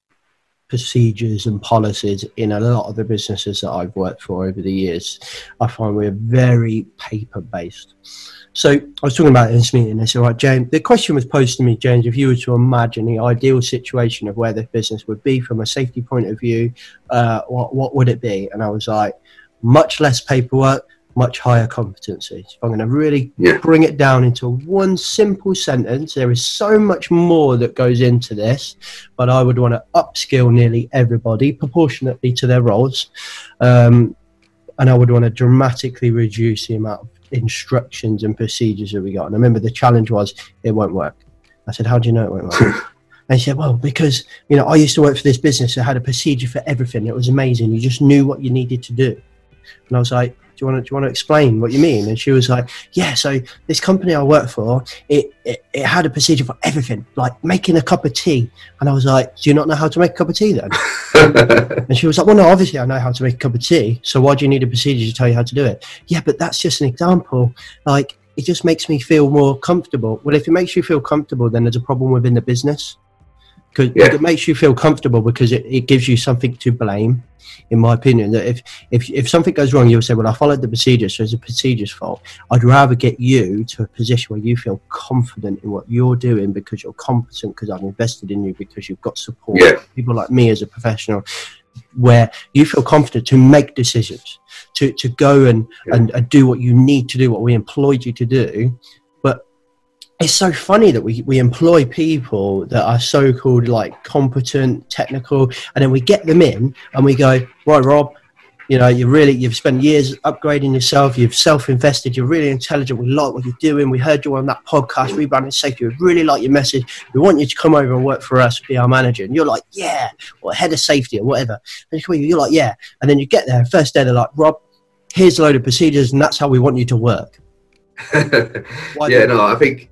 procedures and policies in a lot of the businesses that I've worked for over the years. I find we're very paper-based. So I was talking about it in this meeting. I said, all right, James, the question was posed to me, James, if you were to imagine the ideal situation of where the business would be from a safety point of view, uh, what, what would it be? And I was like, much less paperwork, much higher competency. So I'm going to really yeah. bring it down into one simple sentence. There is so much more that goes into this, but I would want to upskill nearly everybody proportionately to their roles. Um, and I would want to dramatically reduce the amount of instructions and procedures that we got. And I remember the challenge was, it won't work. I said, how do you know it won't work? And he said, well, because, you know, I used to work for this business. I had a procedure for everything. It was amazing. You just knew what you needed to do. And I was like, do you want to, do you want to explain what you mean? And she was like, yeah, so this company I work for, it, it, it had a procedure for everything, like making a cup of tea. And I was like, do you not know how to make a cup of tea then? And she was like, well, no, obviously I know how to make a cup of tea. So why do you need a procedure to tell you how to do it? Yeah, but that's just an example. Like, it just makes me feel more comfortable. Well, if it makes you feel comfortable, then there's a problem within the business. Because yeah. it makes you feel comfortable because it, it gives you something to blame, in my opinion. That if, if if something goes wrong, you'll say, well, I followed the procedure, so it's the procedure's fault. I'd rather get you to a position where you feel confident in what you're doing because you're competent, because I've invested in you, because you've got support. Yeah. People like me as a professional, where you feel confident to make decisions, to, to go and, yeah. and, and do what you need to do, what we employed you to do. It's so funny that we, we employ people that are so-called like competent, technical, and then we get them in and we go, right, Rob, you know, you really, you've spent years upgrading yourself, you've self-invested, you're really intelligent, we like what you're doing, we heard you on that podcast, Rebranding Safety, we really like your message, we want you to come over and work for us, be our manager, and you're like, yeah, or head of safety or whatever, and you're like, yeah, and then you get there, first day they're like, Rob, here's a load of procedures and that's how we want you to work. yeah, no, I think...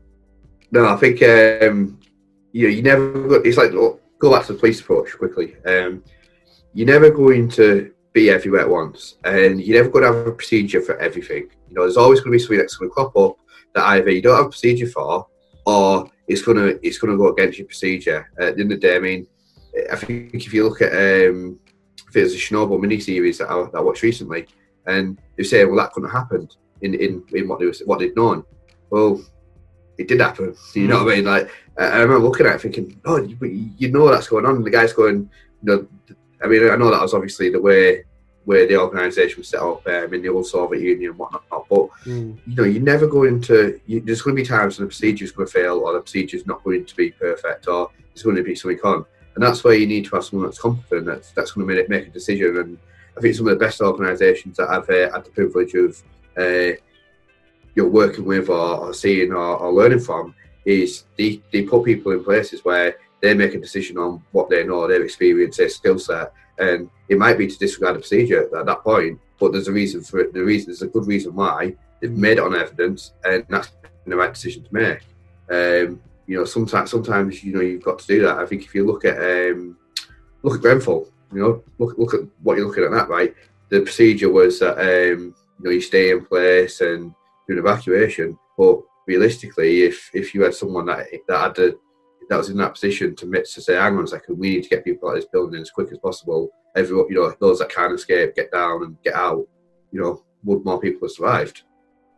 No, I think um, you know, you never. Go, it's like oh, go back to the police approach quickly. Um, you're never going to be everywhere at once, and you're never going to have a procedure for everything. You know, there's always going to be something that's going to crop up that either you don't have a procedure for, or it's gonna it's gonna go against your procedure. Uh, at the end of the day, I mean, I think if you look at um, there's a Chernobyl miniseries that I, that I watched recently, and they say, well, that couldn't have happened in in, in what they was, what they'd known. Well. It did happen, you know what I mean? Like, I remember looking at it thinking, oh, you, you know that's going on. And the guy's going, you know, I mean, I know that was obviously the way where the organisation was set up um, in the old Soviet Union and whatnot, but, mm. you know, you're never going to, you, there's going to be times when the procedure's going to fail or the procedure's not going to be perfect or there's going to be something on. And that's where you need to have someone that's competent, that's, that's going to make, make a decision. And I think some of the best organisations that I've uh, had the privilege of, uh, you're working with or, or seeing or, or learning from is they, they put people in places where they make a decision on what they know, their experience, their skill set, and it might be to disregard the procedure at that point but there's a reason for it. The reason there's a good reason why they've made it on evidence, and that's the right decision to make. Um, you know, sometimes sometimes you know you've got to do that. I think if you look at um, look at Grenfell, you know, look look at what you're looking at that right. The procedure was that um, you know you stay in place and do an evacuation, but realistically, if if you had someone that that had a, that was in that position to, to say, hang on a second, we need to get people out of this building as quick as possible. Everyone, you know, those that can escape, get down and get out, you know, would more people have survived?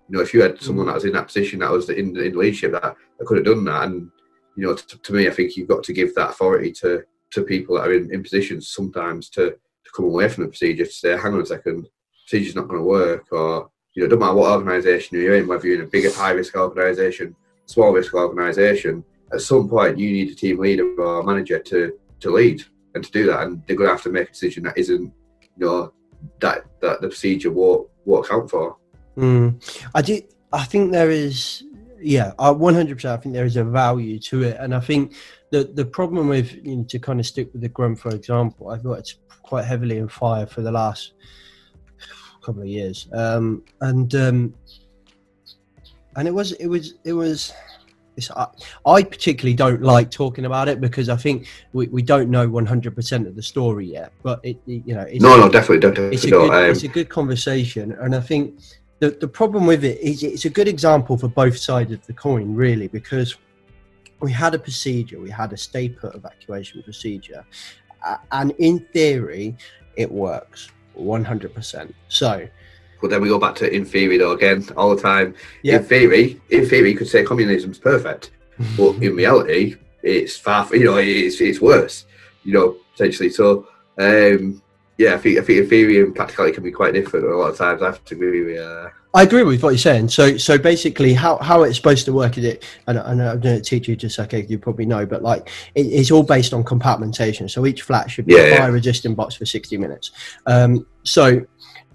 You know, if you had someone that was in that position, that was in, in leadership, that, that could have done that. And, you know, to, to me, I think you've got to give that authority to, to people that are in, in positions sometimes to, to come away from the procedure, to say, hang on a second, procedure's not going to work. Or, you know, it doesn't matter what organisation you're in, whether you're in a bigger high-risk organisation, small-risk organisation, at some point you need a team leader or a manager to, to lead and to do that, and they're going to have to make a decision that isn't, you know, that that the procedure won't, won't account for. Mm. I do. I think there is, yeah, I one hundred percent I think there is a value to it, and I think the the problem with, you know, to kind of stick with the Grenfell example, I've worked quite heavily in fire for the last couple of years, um, and um, and it was it was it was. It's, I, I particularly don't like talking about it because I think we, we don't know one hundred percent of the story yet. But it, it you know, it's, no, no, definitely don't. Definitely it's, a good, um, it's a good conversation, and I think the the problem with it is it's a good example for both sides of the coin, really, because we had a procedure, we had a stay put evacuation procedure, and in theory, it works one hundred percent. So. But then we go back to in theory though again all the time. Yep. In theory, in theory, you could say communism's perfect, but in reality, it's far. You know, it's it's worse. You know, potentially. So, um, yeah, I think I think in theory and practicality can be quite different. A lot of times, I have to agree with. Uh, I agree with what you're saying. So, so basically, how, how it's supposed to work is it, and, and I'm going to teach you just okay, you probably know, but like it, it's all based on compartmentation. So each flat should be yeah, a fire-resistant yeah. box for sixty minutes. Um, so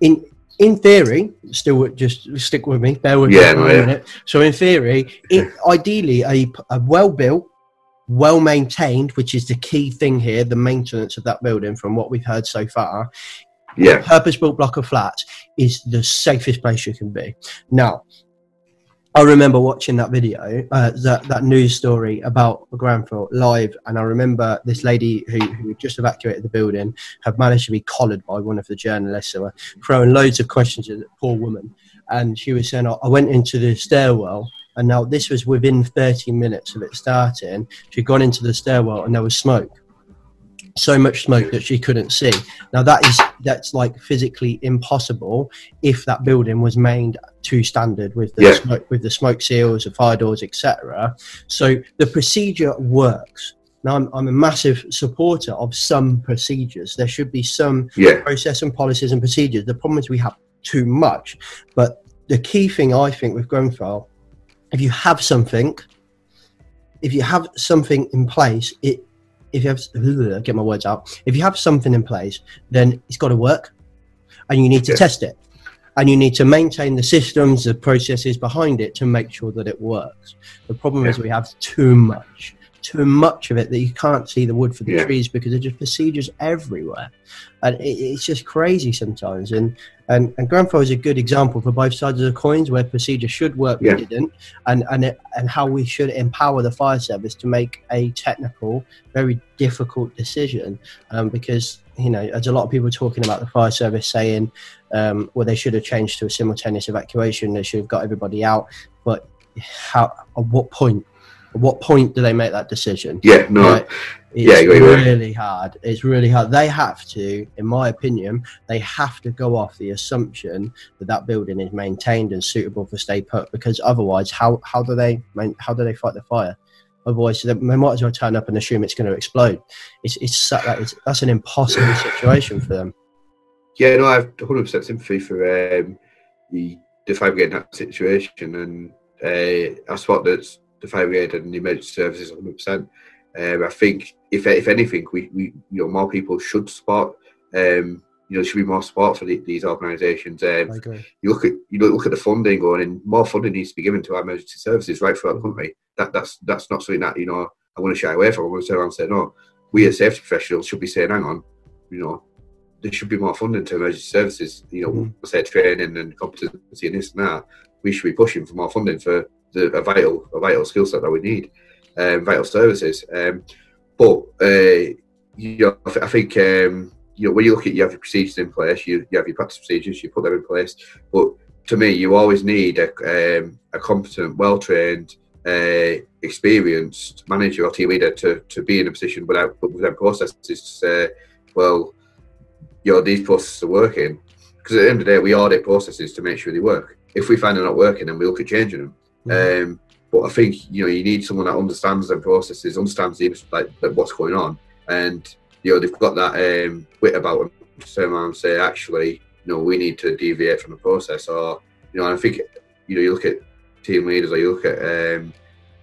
in In theory, still just stick with me, bear with yeah, me for a minute. Yeah. So in theory, it, ideally a, a well-built, well-maintained, which is the key thing here, the maintenance of that building from what we've heard so far, yeah. purpose-built block of flats is the safest place you can be. Now, I remember watching that video, uh, that, that news story about Grenfell live, and I remember this lady who, who just evacuated the building had managed to be collared by one of the journalists who were throwing loads of questions at the poor woman, and she was saying, oh, I went into the stairwell, and now this was within thirty minutes of it starting, she'd gone into the stairwell and there was smoke. So much smoke that she couldn't see. Now that is that's like physically impossible if that building was mained to standard with the yeah. smoke, with the smoke seals, the fire doors, et cetera. So the procedure works. Now I'm, I'm a massive supporter of some procedures. There should be some yeah. process and policies and procedures. The problem is we have too much. But the key thing I think with Grenfell, if you have something, if you have something in place, it. If you have, get my words out. If you have something in place, then it's got to work, and you need to yeah. test it, and you need to maintain the systems, the processes behind it to make sure that it works. The problem yeah. is we have too much, too much of it that you can't see the wood for the yeah. trees because there's just procedures everywhere, and it, it's just crazy sometimes. And and and Grenfell is a good example for both sides of the coins where procedure should work, yeah. but didn't, and and it, and how we should empower the fire service to make a technical, very difficult decision, um, because you know there's a lot of people talking about the fire service saying, um, well they should have changed to a simultaneous evacuation, they should have got everybody out, but how? At what point? At what point do they make that decision? Yeah, no. Like, it's yeah, agree, really right. hard. It's really hard. They have to, in my opinion, they have to go off the assumption that that building is maintained and suitable for stay put, because otherwise, how, how do they how do they fight the fire? Otherwise, they might as well turn up and assume it's going to explode. It's it's, it's that's an impossible situation for them. Yeah, no, I have one hundred percent sympathy for um, the fire brigade in that situation, and uh, that's what that's. The fire brigade and the emergency services, one hundred percent. Um, I think, if if anything, we, we you know more people should support. Um, you know, there should be more support for the, these organisations. Um, okay. You look at you look at the funding going in. More funding needs to be given to our emergency services right throughout the country. That that's that's not something that you know I want to shy away from. I want to turn around and say no. We as safety professionals should be saying, hang on, you know, there should be more funding to emergency services. You know, mm. say training and competency and this and that. We should be pushing for more funding for the a vital, a vital skill set that we need, um, vital services. Um, but uh, you know, I, th- I think um, you know when you look at, you have your procedures in place, you, you have your practice procedures, you put them in place. But to me, you always need a um, a competent, well trained, uh, experienced manager or team leader to, to be in a position without without processes to say, well, you know, these processes are working. Because at the end of the day, we audit processes to make sure they work. If we find they're not working, then we look at changing them. Mm-hmm. Um, but I think, you know, you need someone that understands their processes, understands the, like, what's going on. And, you know, they've got that um, wit about them to turn around and say, actually, you know, we need to deviate from the process. Or, you know, and I think, you know, you look at team leaders or you look at um,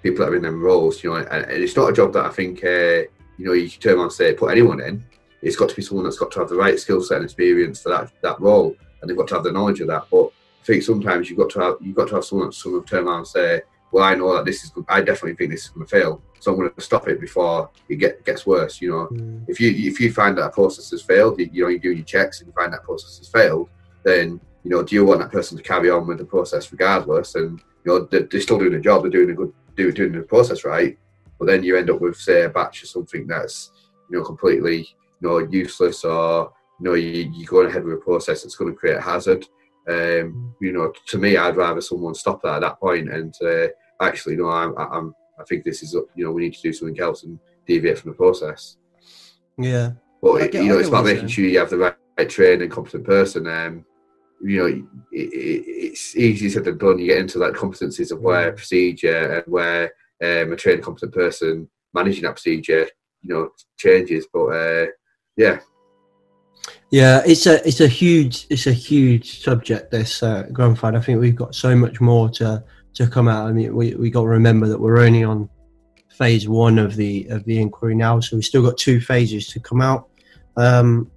people that are in them roles, you know, and, and it's not a job that I think, uh, you know, you can turn around and say, put anyone in. It's got to be someone that's got to have the right skill set and experience for that, that role, and they've got to have the knowledge of that. But I think sometimes you've got to have you've got to have someone that's sort of turn around and say, well, I know that this is I definitely think this is going to fail, so I'm going to stop it before it get, gets worse. You know, mm. if you if you find that a process has failed, you, you know, you do your checks and you find that process has failed, then you know, do you want that person to carry on with the process regardless? And you know, they're, they're still doing the job, they're doing a good do doing the process right, but then you end up with say a batch or something that's you know completely. You know, useless, or you know, you, you're going ahead with a process that's going to create a hazard. Um, you know, to me, I'd rather someone stop that at that point and uh, actually, no, I'm, I'm, I think this is, you know, we need to do something else and deviate from the process. Yeah, but it, get, you know, it's about making sure you have the right, right trained and competent person. Um, you know, it, it, it's easier said than done. You get into that competencies of where procedure and where um, a trained, competent person managing that procedure, you know, changes, but. Uh, Yeah, yeah, it's a it's a huge it's a huge subject. This uh, Grenfell. I think we've got so much more to, to come out. I mean, we we got to remember that we're only on phase one of the of the inquiry now, so we've still got two phases to come out. Um,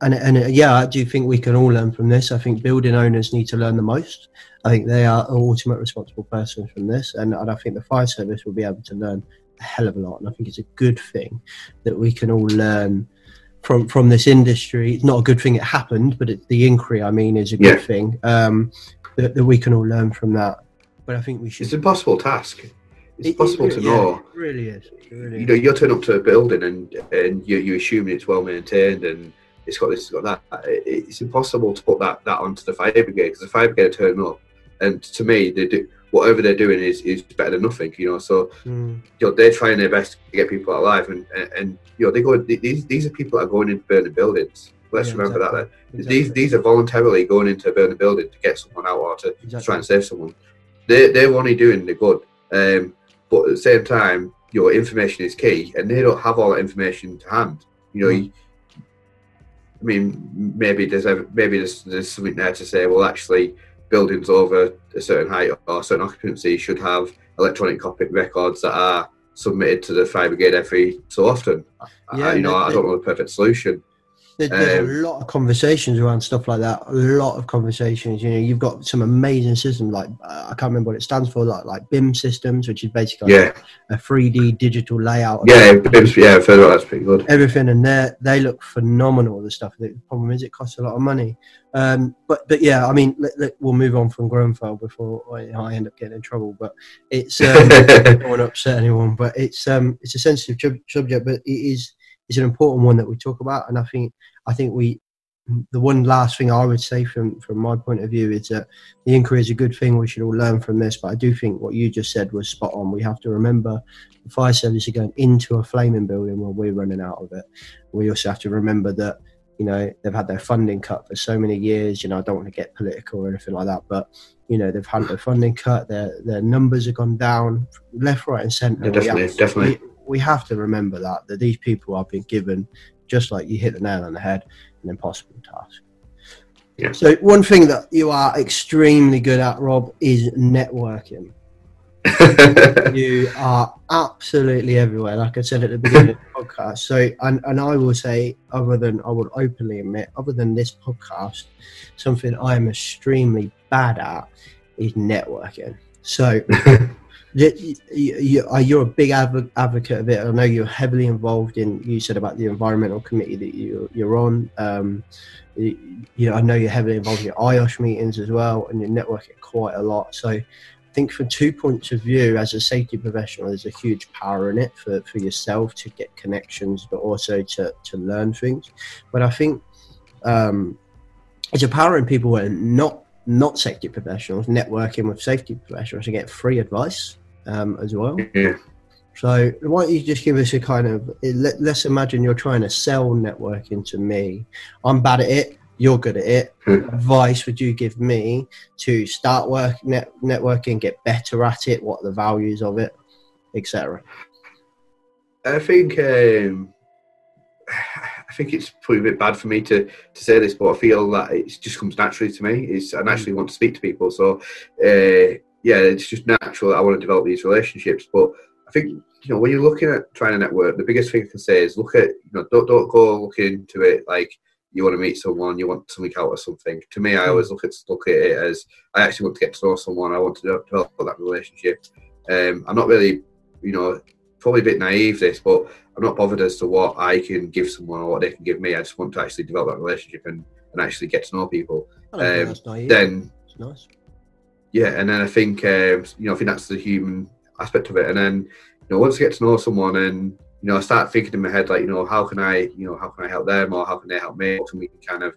and and yeah, I do think we can all learn from this. I think building owners need to learn the most. I think they are an ultimate responsible person from this, and, and I think the fire service will be able to learn a hell of a lot. And I think it's a good thing that we can all learn. From from this industry, it's not a good thing it happened, but it, the inquiry, I mean, is a good yeah. thing um, that, that we can all learn from that. But I think we should. It's an impossible task. It's it, impossible it really, to know. Yeah, it really is. It really you know, you turn up to a building and and you you assume it's well maintained and it's got this, it's got that. It, it's impossible to put that, that onto the fire brigade because the fire brigade turn up, and to me, they do whatever they're doing is, is better than nothing. You know, so mm. you know, they're trying their best to get people alive, and, and, and you know, they go. These these are people that are going into burning buildings. Let's yeah, remember exactly. that. that exactly. These these are voluntarily going into a burning building to get someone out or to exactly. try and save someone. They they're only doing the good, um, but at the same time, your know, information is key, and they don't have all that information to hand. You know, mm. you, I mean, maybe there's maybe there's, there's something there to say. Well, actually. Buildings over a certain height or a certain occupancy should have electronic cockpit records that are submitted to the fire brigade every so often. Yeah, I, you know, they, I don't know the perfect solution. There, there's um, a lot of conversations around stuff like that. A lot of conversations. You know, you've got some amazing systems like uh, I can't remember what it stands for, like like B I M systems, which is basically yeah. a three D digital layout. Yeah, B I M's, yeah, I've heard about that's pretty good. Everything, and they they look phenomenal. The stuff. The problem is it costs a lot of money. Um, but but yeah, I mean, let, let, we'll move on from Grenfell before I, I end up getting in trouble. But it's um, I don't want to upset anyone. But it's um, it's a sensitive sub- subject, but it is it's an important one that we talk about. And I think I think we the one last thing I would say from from my point of view is that the inquiry is a good thing. We should all learn from this. But I do think what you just said was spot on. We have to remember the fire service are going into a flaming building when we're running out of it. We also have to remember that. You know, they've had their funding cut for so many years. You know, I don't want to get political or anything like that, but you know, they've had their funding cut. Their their numbers have gone down, left, right, and centre. Yeah, definitely, we have, definitely. We, we have to remember that that these people have been given, just like you hit the nail on the head, an impossible task. Yeah. So one thing that you are extremely good at, Rob, is networking. You are absolutely everywhere, like I said at the beginning of the podcast. So, and, and I will say, other than I will openly admit, other than this podcast, something I am extremely bad at is networking. So, You, you, you're a big advocate of it. I know you're heavily involved in, you said about the environmental committee that you, you're on. Um, you, you know, I know you're heavily involved in your I O S H meetings as well, and you're networking quite a lot. So I think from two points of view, as a safety professional, there's a huge power in it for, for yourself to get connections, but also to, to learn things. But I think um, it's empowering people and not, not safety professionals, networking with safety professionals to get free advice. Um, as well. Yeah. So why don't you just give us a kind of, let, let's imagine you're trying to sell networking to me. I'm bad at it. You're good at it. Mm. What advice would you give me to start work net, networking, get better at it? What are the values of it, et cetera? I think um, I think it's probably a bit bad for me to, to say this, but I feel that it just comes naturally to me. It's, I naturally want to speak to people, so. Uh, Yeah, it's just natural that I want to develop these relationships. But I think, you know, when you're looking at trying to network, the biggest thing I can say is look at, you know, don't, don't go looking into it like you want to meet someone, you want something out of something. To me, I always look at look at it as I actually want to get to know someone. I want to develop that relationship. Um, I'm not really, you know, probably a bit naive this, but I'm not bothered as to what I can give someone or what they can give me. I just want to actually develop that relationship and, and actually get to know people. I don't um, think that's naive. Then, it's nice. Yeah, and then I think um, you know, I think that's the human aspect of it. And then, you know, once I get to know someone, and you know, I start thinking in my head like, you know, how can I, you know, how can I help them, or how can they help me? Or can we kind of,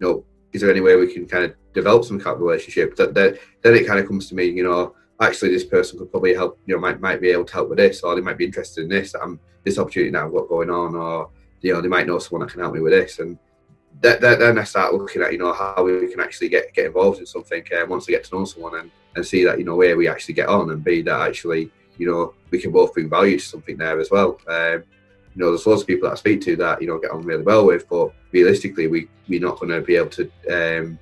you know, is there any way we can kind of develop some kind of relationship? That, that then it kind of comes to me, you know, actually this person could probably help, you know, might might be able to help with this, or they might be interested in this. I'm this opportunity that I've got going on, or you know, they might know someone that can help me with this. And That, that, then I start looking at, you know, how we can actually get, get involved in something uh, once I get to know someone and, and see that, you know, where we actually get on, and be that actually, you know, we can both bring value to something there as well. Um, you know, there's lots of people that I speak to that, you know, get on really well with, but realistically, we, we're not going to be able to, um,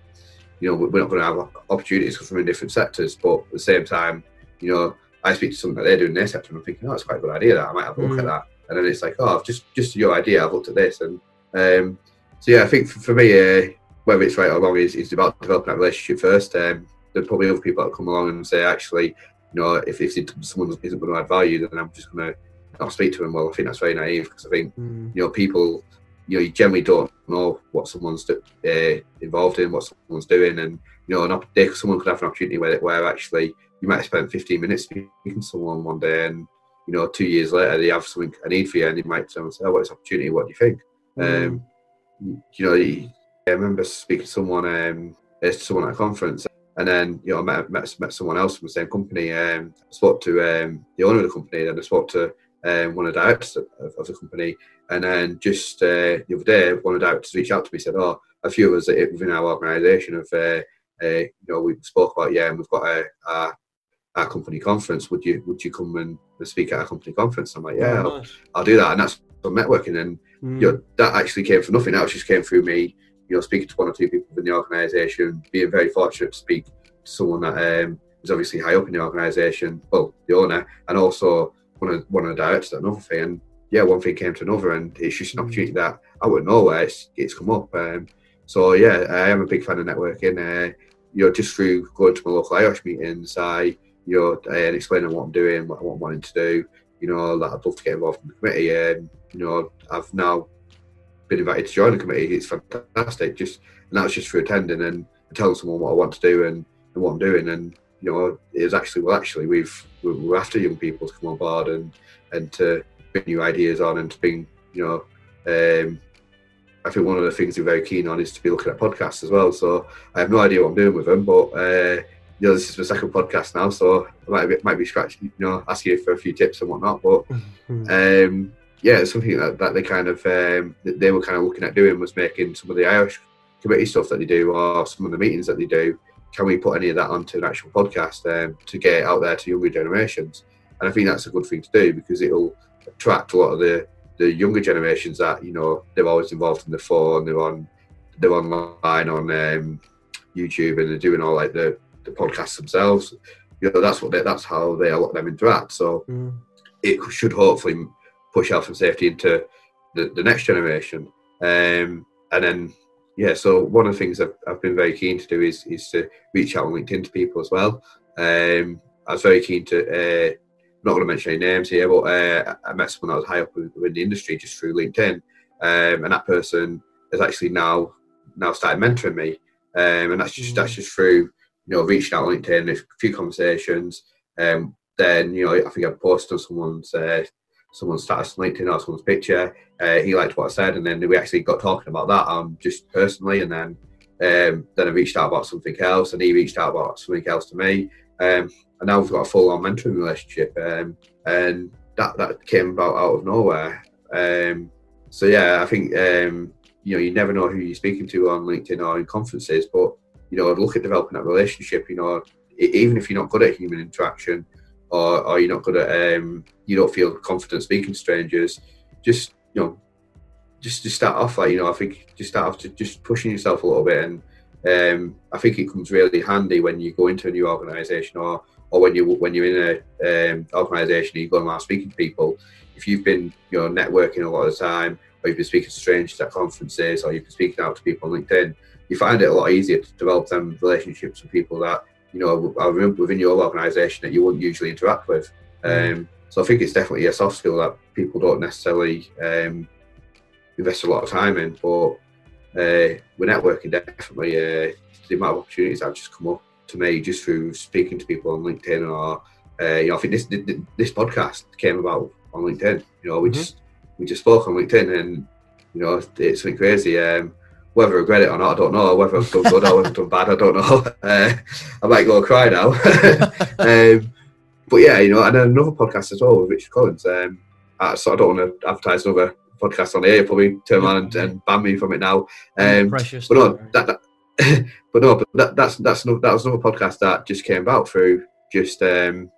you know, we're not going to have opportunities from different sectors. But at the same time, you know, I speak to someone that they're doing in their sector and I'm thinking, oh, that's quite a good idea, that I might have a look mm. at that. And then it's like, oh, I've just, just your idea, I've looked at this. And, um, So yeah, I think for me, uh, whether it's right or wrong, is, is about developing that relationship first. Um, there's probably other people that come along and say, actually, you know, if, if someone isn't going to add value, then I'm just going to not speak to them. Well, I think that's very naive, because I think, mm. you know, people, you know, you generally don't know what someone's do, uh, involved in, what someone's doing. And, you know, an op- they, someone could have an opportunity where, where actually you might spend fifteen minutes speaking to someone one day, and, you know, two years later, they have something, a need for you, and they might say, oh, what's the opportunity? What do you think? Mm. Um, You know, I remember speaking to someone, um, to someone at a conference, and then you know, I met met, met someone else from the same company. Um, I spoke to um, the owner of the company, then I spoke to um, one of the directors of, of the company, and then just uh, the other day, one of the directors reached out to me and said, "Oh, a few of us within our organisation have, uh, uh, you know, we spoke about yeah, and we've got a, a our company conference. Would you would you come and speak at our company conference?" And I'm like, "Yeah, oh, nice. I'll, I'll do that," and that's from networking. And mm. you know, that actually came from nothing. That just came through me, you know, speaking to one or two people in the organisation, being very fortunate to speak to someone that um, is obviously high up in the organisation, well, the owner, and also one of one of the directors, another thing. And yeah, one thing came to another, and it's just an opportunity that out of nowhere it's, it's come up. Um, so yeah, I am a big fan of networking. Uh, you know, just through going to my local I O S H meetings, I you know, and explaining what I'm doing, what, what I'm wanting to do. You know, that I'd love to get involved in the committee. Um, you know, I've now been invited to join the committee. It's fantastic. Just and that was just for attending and telling someone what I want to do and, and what I'm doing. And you know, it was actually well, actually, we've we're after young people to come on board and and to bring new ideas on and to bring you know. Um, I think one of the things we're very keen on is to be looking at podcasts as well. So I have no idea what I'm doing with them, but. Uh, You know, this is my second podcast now, so I might be, might be scratching, you know, asking you for a few tips and whatnot. But um, yeah, it's something that, that they kind of um, that they were kind of looking at doing was making some of the Irish committee stuff that they do, or some of the meetings that they do. Can we put any of that onto an actual podcast um, to get it out there to younger generations? And I think that's a good thing to do, because it'll attract a lot of the, the younger generations that you know they're always involved in the phone, they're on they're online on um, YouTube, and they're doing all like the the podcasts themselves, you know, that's what they, that's how they a lot of them interact. So mm. it should hopefully push health and safety into the, the next generation. Um, and then, yeah, so one of the things I've, I've been very keen to do is is to reach out on LinkedIn to people as well. Um, I was very keen to, uh, not going to mention any names here, but uh, I met someone that was high up in the industry just through LinkedIn, um, and that person has actually now now started mentoring me, um, and that's just that's just through, you know, reaching out on LinkedIn, a few conversations, um, then, you know, I think I posted on someone's uh, someone's status on LinkedIn or someone's picture. Uh, he liked what I said, and then we actually got talking about that, um, just personally, and then um, then I reached out about something else, and he reached out about something else to me. Um, and now we've got a full-on mentoring relationship, um, and that, that came about out of nowhere. Um, so yeah, I think um, you know, you never know who you're speaking to on LinkedIn or in conferences, but you know, I'd look at developing that relationship. You know, even if you're not good at human interaction, or, or you're not good at, um, you don't feel confident speaking to strangers, just you know, just to start off like you know, I think just start off to just pushing yourself a little bit and. Um, I think it comes really handy when you go into a new organisation, or, or when you when you're in a um, organisation and you go around speaking to people. If you've been you know networking a lot of the time, or you've been speaking to strangers at conferences, or you've been speaking out to people on LinkedIn, you find it a lot easier to develop them relationships with people that you know are within your organisation that you wouldn't usually interact with. Um, so I think it's definitely a soft skill that people don't necessarily um, invest a lot of time in, but. Uh, with networking, definitely uh, the amount of opportunities that have just come up to me just through speaking to people on LinkedIn, or uh, you know, I think this this podcast came about on LinkedIn. You know, we mm-hmm. just we just spoke on LinkedIn, and you know, it's something crazy. Um, whether I regret it or not, I don't know. Whether I've done good or I've done bad, I don't know. Uh, I might go and cry now. um, but yeah, you know, and another podcast as well with Richard Collins. Um, I, so I don't want to advertise another. Podcast on here, probably turn around and, and ban me from it now. Um, Precious but no, that, that, but no, but that, that's that's no, that was another podcast that just came about through just um,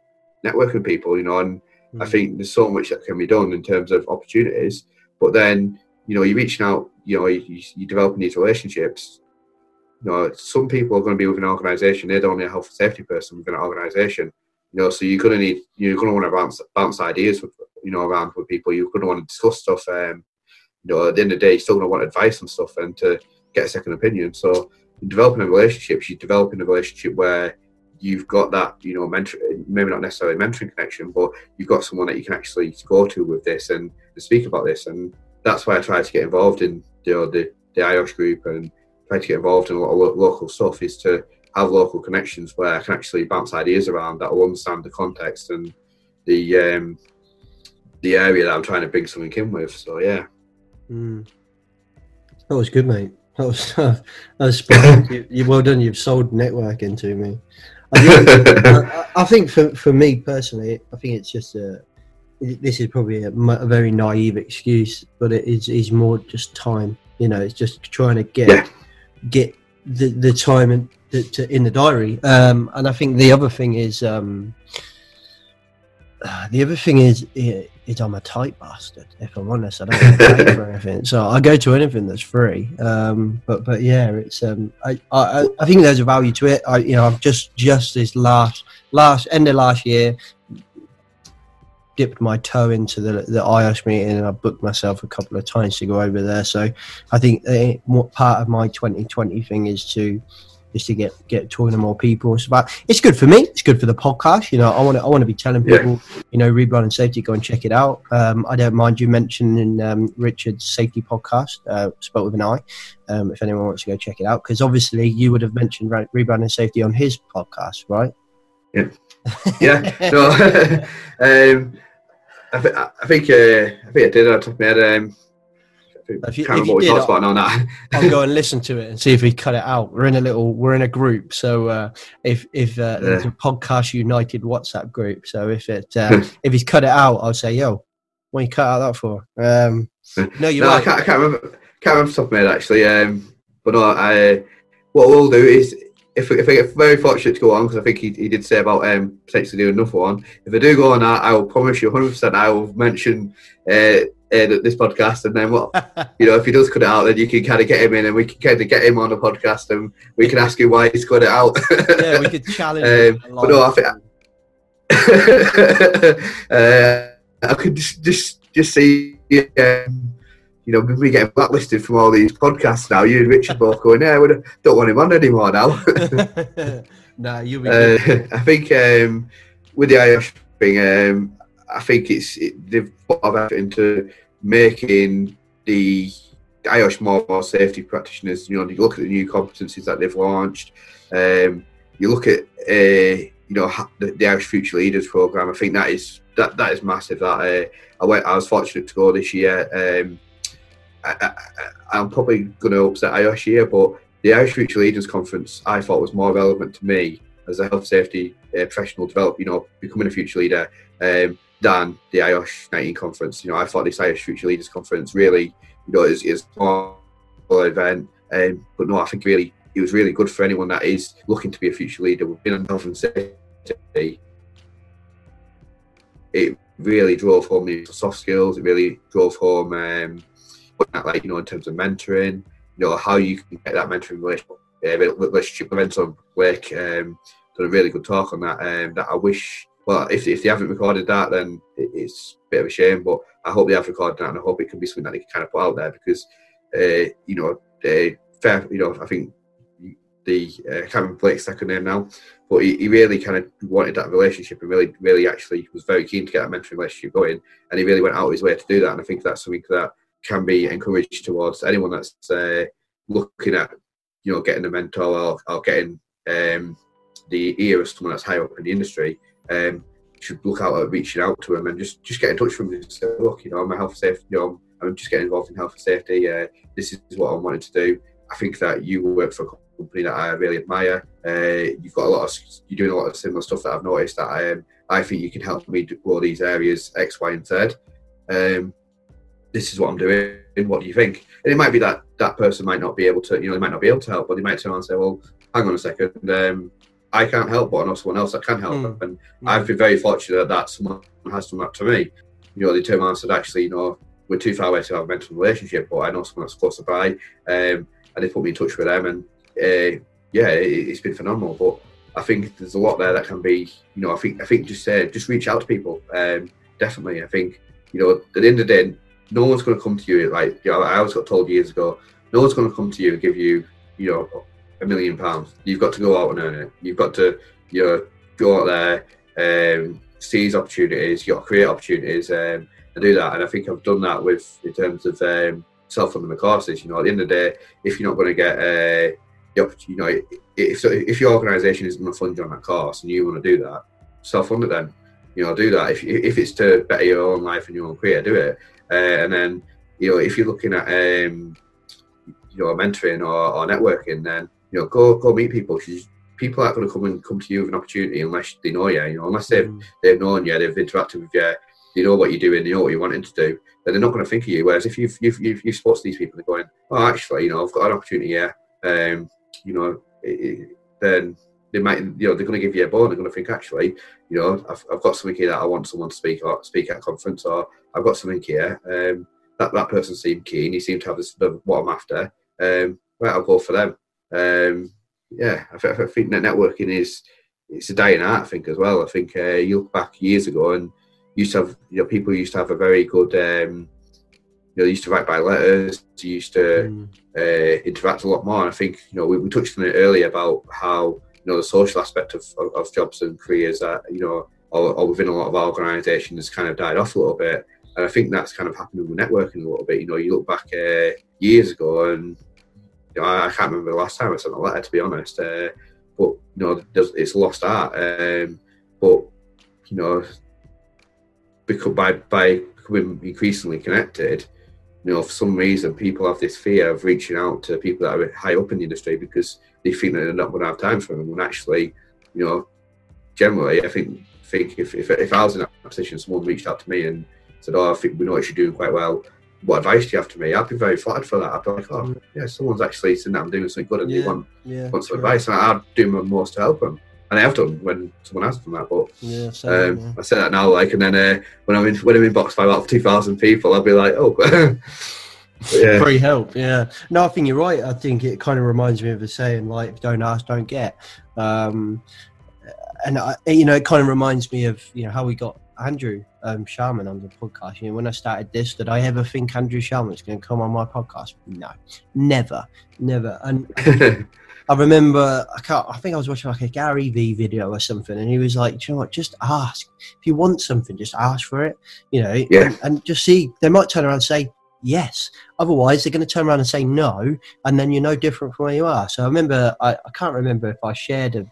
networking people, you know. And mm. I think there's so much that can be done in terms of opportunities. But then, you know, you're reaching out, you know, you, you're developing these relationships. You know, some people are going to be with an organisation; they're the only a health and safety person within an organisation. You know, so you're going to need, you're going to want to bounce bounce ideas with. You know, around with people, you're going to want to discuss stuff. Um, you know, at the end of the day, you're still going to want advice and stuff, and to get a second opinion. So, in developing a relationship, you're developing a relationship where you've got that, you know, mentor, maybe not necessarily a mentoring connection, but you've got someone that you can actually go to with this and, and speak about this. And that's why I tried to get involved in you know, the the I O S H group and try to get involved in a lot of lo- local stuff, is to have local connections where I can actually bounce ideas around that will understand the context and the. Um, the area that I'm trying to bring something in with, so yeah. Mm. That was good, mate. That was tough. That was spot on. you, you, well done, you've sold networking to me. I think, I, I think for, for me personally, I think it's just a, this is probably a, a very naive excuse, but it is, is more just time, you know, it's just trying to get yeah. get the, the time in, the, to, in the diary. Um, and I think the other thing is, um, the other thing is, it, is I'm a tight bastard, if I'm honest. I don't pay for anything, so I go to anything that's free. Um, but but yeah, it's um, I, I I think there's a value to it. I you know I've just just this last last end of last year dipped my toe into the the I O S H meeting, and I booked myself a couple of times to go over there. So I think what part of my twenty twenty thing is to. Just to get get talking to more people. It's about it's good for me. It's good for the podcast. You know, I want to I want to be telling people. Yeah. You know, Rebrand and Safety. Go and check it out. Um, I don't mind you mentioning um, Richard's safety podcast, uh, spelled with an I. Um, if anyone wants to go check it out, because obviously you would have mentioned Re- Rebrand and Safety on his podcast, right? Yeah, yeah. No, um, I, th- I think uh, I think I did on top of my head. Um, If you, if you did, I'll, I'll go and listen to it and see if we cut it out. We're in a little, we're in a group. So uh, if if uh, yeah. there's a Podcast United WhatsApp group, so if it uh, if he's cut it out, I'll say, yo, what you cut out that for? Um, no, you. No, right. I, can't, I can't remember. Can't remember something actually. Um, but no, I. What we'll do is, if if I get very fortunate to go on, because I think he he did say about um, potentially doing another one. If I do go on, that, I will promise you one hundred percent I will mention. Uh, this podcast, and then what you know if he does cut it out, then you can kind of get him in, and we can kind of get him on the podcast, and we can ask him why he's cut it out. Yeah, we could challenge um, him. But no, I think I, uh, I could just just just see um, you know we get blacklisted from all these podcasts now. You and Richard both going, yeah, we don't want him on anymore now. Nah, you'll be. Uh, I think um, with the I O S H thing, um, I think it's it, they've put a lot of effort into making the I O S H more, more safety practitioners. You know, you look at the new competencies that they've launched. Um, you look at uh, you know the, the I O S H Future Leaders program. I think that is that that is massive. That uh, I went. I was fortunate to go this year. Um, I, I, I'm probably going to upset I O S H here, but the Irish Future Leaders Conference I thought was more relevant to me as a health safety uh, professional, develop, you know, becoming a future leader, um, than the I O S H nineteen conference. You know, I thought this I O S H Future Leaders Conference really, you know, is is a small event, um, but no, I think really it was really good for anyone that is looking to be a future leader within health and safety. It really drove home the soft skills. It really drove home. Um, That, like, you know, in terms of mentoring, you know, how you can get that mentoring relationship. Uh, relationship mentor Blake um, done a really good talk on that. Um, that I wish, well, if if they haven't recorded that, then it, it's a bit of a shame. But I hope they have recorded that, and I hope it can be something that they can kind of put out there because, uh, you know, uh, fair, you know, I think the uh, I can't remember Blake's second name now, but he, he really kind of wanted that relationship and really, really actually was very keen to get that mentoring relationship going, and he really went out of his way to do that. And I think that's something that can be encouraged towards anyone that's uh, looking at, you know, getting a mentor or, or getting um, the ear of someone that's higher up in the industry. Um, should look out at reaching out to them and just, just get in touch with them and say, look, you know, I'm a health safety, you know, I'm just getting involved in health and safety. Uh, this is what I'm wanting to do. I think that you work for a company that I really admire. Uh, you've got a lot of, you're doing a lot of similar stuff that I've noticed that I um, I think you can help me grow these areas X, Y, and Z. Um, this is what I'm doing, what do you think? And it might be that that person might not be able to, you know, they might not be able to help, but they might turn around and say, well, hang on a second, um, I can't help, but I know someone else that can help. Mm. And mm. I've been very fortunate that someone has done that to me. You know, they turn around and said, actually, you know, we're too far away to have a mental relationship, but I know someone that's closer by, um, and they put me in touch with them. And uh, yeah, it, it's been phenomenal. But I think there's a lot there that can be, you know, I think I think just uh, just reach out to people. Um, definitely, I think, you know, at the end of the day, no one's going to come to you, like, you know, I always got told years ago, no one's going to come to you and give you, you know, a million pounds. You've got to go out and earn it. You've got to, you know, go out there, um, seize opportunities, you've got to create opportunities, um, and do that. And I think I've done that with, in terms of um, self-funding courses. You know, at the end of the day, if you're not going to get, uh, the you know, if if your organisation isn't going to fund you on that course and you want to do that, self-fund it then. You know, do that. If if it's to better your own life and your own career, do it. Uh, and then, you know, if you're looking at, um, you know, mentoring or, or networking, then, you know, go go meet people. Cause people aren't going to come and come to you with an opportunity unless they know you. You know, unless they've they've known you, they've interacted with you, they know what you're doing, they know what you're wanting to do. Then they're not going to think of you. Whereas if you've you've you've, you've spoken to these people, they're going, oh, actually, you know, I've got an opportunity here. Um, you know, it, it, then they might, you know, they're going to give you a bone. They're going to think, actually, you know, I've I've got something here that I want someone to speak or speak at a conference, or I've got something here. Um, that that person seemed keen. He seemed to have this, what I'm after. Um, right, I'll go for them. Um, yeah, I, th- I think that networking is it's a dying art, I think, as well. I think uh, you look back years ago and used to have, you know, people used to have a very good, um, you know, they used to write by letters. They used to mm. uh, interact a lot more. And I think, you know, we, we touched on it earlier about how, you know, the social aspect of, of, of jobs and careers that, you know, or, or within a lot of organisations kind of died off a little bit. And I think that's kind of happening with networking a little bit. You know, you look back uh, years ago and, you know, I, I can't remember the last time I sent a letter, to be honest. Uh, but, you know, it's lost art. Um, but, you know, because by, by becoming increasingly connected, you know, for some reason, people have this fear of reaching out to people that are high up in the industry because they think that they're not going to have time for them. And actually, you know, generally, I think think if if, if I was in that position, someone reached out to me and said, "Oh, I think we know what you're doing quite well. What advice do you have to me?" I'd be very flattered for that. I'd be like, "Oh, mm. yeah, someone's actually seen that I'm doing something good, and yeah, they want yeah, want some true. advice." And I'd do my most to help them. And I have done when someone has done that, but yeah, same, um, yeah. I say that now, like, and then uh, when I'm in when I'm in box by about two thousand people, I'll be like, oh, yeah. free help, yeah. No, I think you're right. I think it kind of reminds me of a saying like, "Don't ask, don't get." Um, and I, you know, it kind of reminds me of, you know, how we got Andrew um, Sharman on the podcast. You know, when I started this, did I ever think Andrew Sharman's going to come on my podcast? No, never, never. And I remember, I can't. I think I was watching like a Gary V video or something, and he was like, do you know what, just ask. If you want something, just ask for it, you know, yeah. and, and just see. They might turn around and say yes. Otherwise, they're going to turn around and say no, and then you're no different from where you are. So I remember, I, I can't remember if I shared a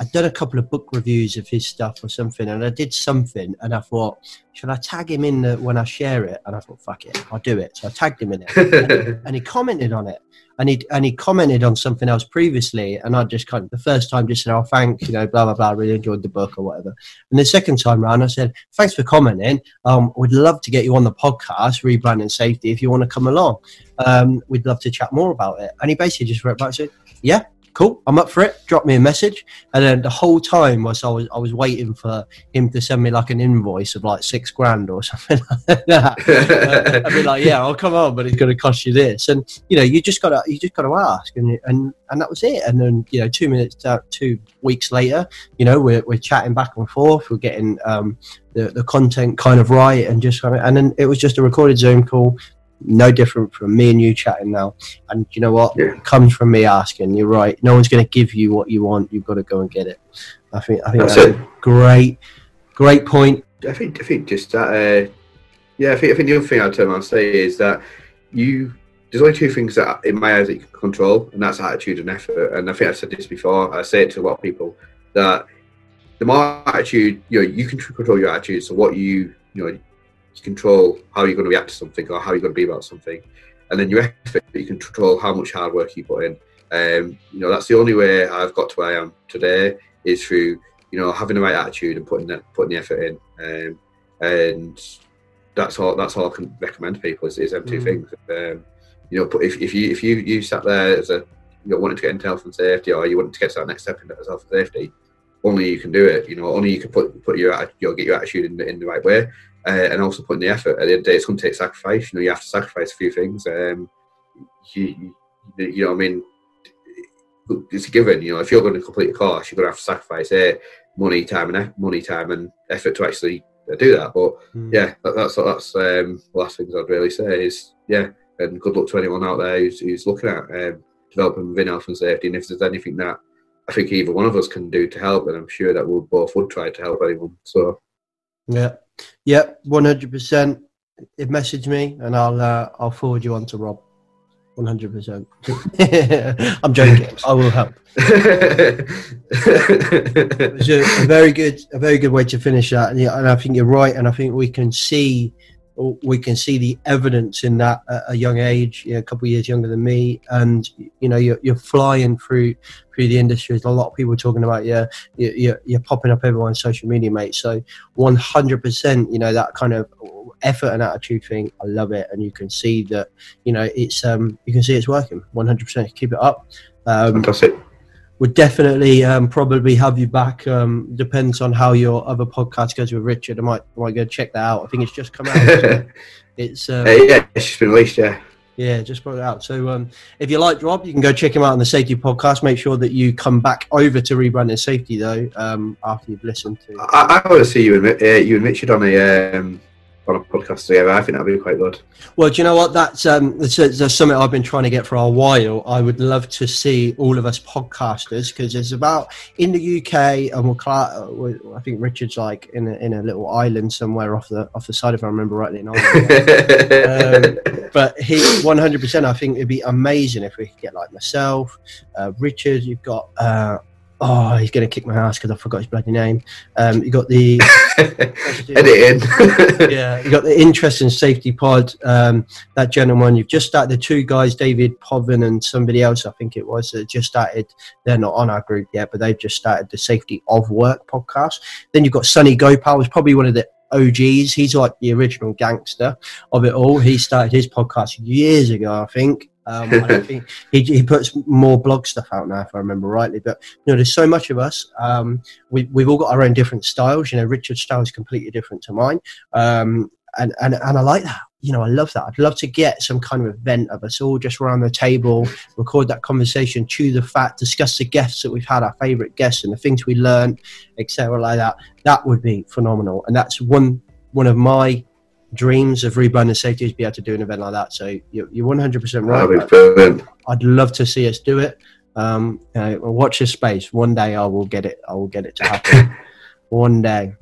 I'd done a couple of book reviews of his stuff or something, and I did something, and I thought, should I tag him in the, when I share it? And I thought, fuck it, I'll do it. So I tagged him in it, and, and he commented on it, and he and he commented on something else previously, and I just kind of, the first time just said, oh, thanks, you know, blah, blah, blah, I really enjoyed the book or whatever. And the second time round, I said, thanks for commenting. Um, we'd love to get you on the podcast, Rebranding Safety, if you want to come along. Um, we'd love to chat more about it. And he basically just wrote back and said, yeah, cool, I'm up for it, drop me a message. And then the whole time was I was I was waiting for him to send me like an invoice of like six grand or something like that. I'd be like, yeah, I'll come on, but it's going to cost you this. And, you know, you just got to you just got to ask. And, and and that was it. And then, you know, two minutes, uh, two weeks later, you know, we're, we're chatting back and forth. We're getting um, the, the content kind of right. And just and then it was just a recorded Zoom call. No different from me and you chatting now. And you know what? Yeah. It comes from me asking. You're right. No one's going to give you what you want. You've got to go and get it. I think I think that's, that's a great, great point. I think I think just that. Uh, yeah, I think I think the other thing I'd turn around and say is that you. There's only two things that in my eyes that you can control, and that's attitude and effort. And I think I've said this before. I say it to a lot of people that the more attitude, you know, you can control your attitude. So what you you know. You control how you're going to react to something or how you're going to be about something, and then your effort, you can control how much hard work you put in. Um, you know, that's the only way I've got to where I am today is through, you know, having the right attitude and putting that putting the effort in. Um, and that's all. That's all I can recommend to people is, is them two mm. things. Um, you know, but if, if you if you you sat there as a you know, wanting to get into health and safety, or you wanted to get to that next step into health and safety, only you can do it. You know, only you can put put your you know, get your attitude in the, in the right way. Uh, and also putting the effort. At the end of the day, it's going to take sacrifice. You know, you have to sacrifice a few things. Um, you, you, you know, what I mean, it's a given. You know, if you're going to complete a course, you're going to have to sacrifice it, money, time, and money, time, and effort to actually do that. But mm. yeah, that, that's that's um, the last things I'd really say is yeah. And good luck to anyone out there who's, who's looking at um, developing within health and safety. And if there's anything that I think either one of us can do to help, then I'm sure that we both would try to help anyone. So yeah. Yep, one hundred percent. Message me, and I'll uh, I'll forward you on to Rob. One hundred percent. I'm joking. I will help. It was a, a very good, a very good way to finish that, and, and I think you're right, and I think we can see, we can see the evidence in that at a young age, you know, a couple of years younger than me, and you know, you're, you're flying through through the industry. There's a lot of people talking about you. You're, you're popping up everywhere on social media, mate. So one hundred percent, you know, that kind of effort and attitude thing, I love it. And you can see that, you know, it's um, you can see it's working. one hundred percent, keep it up. Um, Fantastic. We'll definitely um, probably have you back. Um, depends on how your other podcast goes with Richard. I might I might go check that out. I think it's just come out. So it's um, hey, yeah, it's just been released. Yeah, yeah, just brought it out. So um, if you like Rob, you can go check him out on the Safety Podcast. Make sure that you come back over to Rebranding Safety though um, after you've listened to. I, I want to see you and uh, you and Richard on a. Um on a podcast together. I think that'd be quite good. Well, do you know what? That's um, it's a, it's a something I've been trying to get for a while. I would love to see all of us podcasters, because there's about, in the U K, and we'll, I think Richard's like in a, in a little island somewhere off the off the side, if I remember rightly. In Ireland. um, but he, one hundred percent, I think it'd be amazing if we could get like myself, uh, Richard, you've got... Uh, Oh, he's going to kick my ass because I forgot his bloody name. Um, you got the... Edit in. Yeah, you got the Interest in Safety Pod, um, that gentleman. You've just started, the two guys, David Povin and somebody else, I think it was, that just started. They're not on our group yet, but they've just started the Safety of Work podcast. Then you've got Sonny Gopal, who's probably one of the O Gs. He's like the original gangster of it all. He started his podcast years ago, I think. um, I don't think he, he puts more blog stuff out now, if I remember rightly. But you know, there's so much of us. Um, we, we've all got our own different styles. You know, Richard's style is completely different to mine, um, and and and I like that. you know, I love that. I'd love to get some kind of event of us all just around the table, record that conversation, chew the fat, discuss the guests that we've had, our favourite guests and the things we learned, et cetera like that. That would be phenomenal. And that's one one of my dreams of Rebranding Safety is be able to do an event like that. So you're, you're one hundred percent right. That'd be brilliant. I'd love to see us do it. Um, you know, watch this space. One day I will get it. I will get it to happen. One day.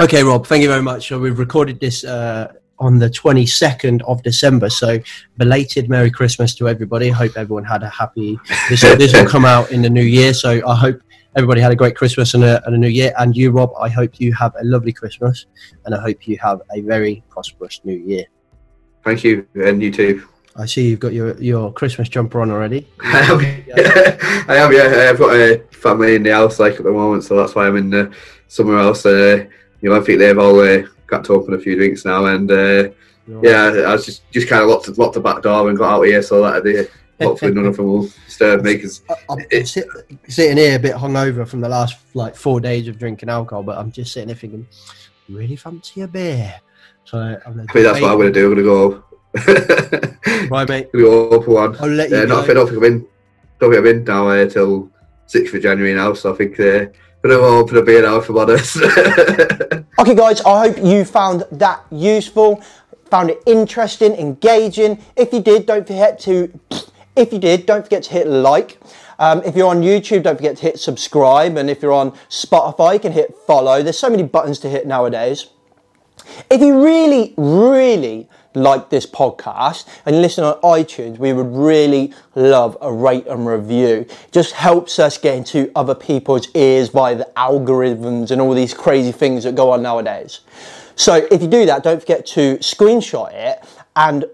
Okay, Rob, thank you very much. So we've recorded this uh, on the twenty-second of December. So belated Merry Christmas to everybody. Hope everyone had a happy... This, this will come out in the new year. So I hope everybody had a great Christmas and a, and a new year. And you, Rob, I hope you have a lovely Christmas. And I hope you have a very prosperous new year. Thank you. And you too. I see you've got your, your Christmas jumper on already. I have, yeah. I have, yeah. I've got a family in the house, like, at the moment, so that's why I'm in uh, somewhere else. Uh, you know, I think they've all uh, got to open a few drinks now, and uh, yeah, I, I was just, just kind of locked, locked the back door and got out here, so that they, hopefully none of them will disturb me. Cause I'm it, sit, sitting here a bit hungover from the last, like, four days of drinking alcohol, but I'm just sitting here thinking, really fancy a beer. So I'm gonna I think that's what I'm going to do. I'm going to go right, mate. We'll go for one. I'll let you uh, not, I don't think I'm in. Don't think I'm in now uh, till sixth of January now. So I think uh, I'm gonna open a beer now for modest. Okay, guys. I hope you found that useful, found it interesting, engaging. If you did, don't forget to. If you did, don't forget to hit like. Um, if you're on YouTube, don't forget to hit subscribe, and if you're on Spotify, you can hit follow. There's so many buttons to hit nowadays. If you really, really like this podcast and listen on iTunes, we would really love a rate and review. It just helps us get into other people's ears via the algorithms and all these crazy things that go on nowadays. So if you do that, don't forget to screenshot it and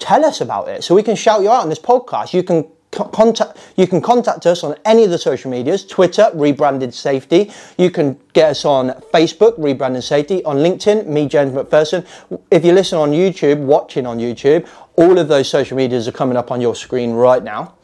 tell us about it so we can shout you out on this podcast. You can Contact, you can contact us on any of the social medias, Twitter, Rebranded Safety. You can get us on Facebook, Rebranded Safety, on LinkedIn, me, James McPherson. If you listen on YouTube, watching on YouTube, all of those social medias are coming up on your screen right now.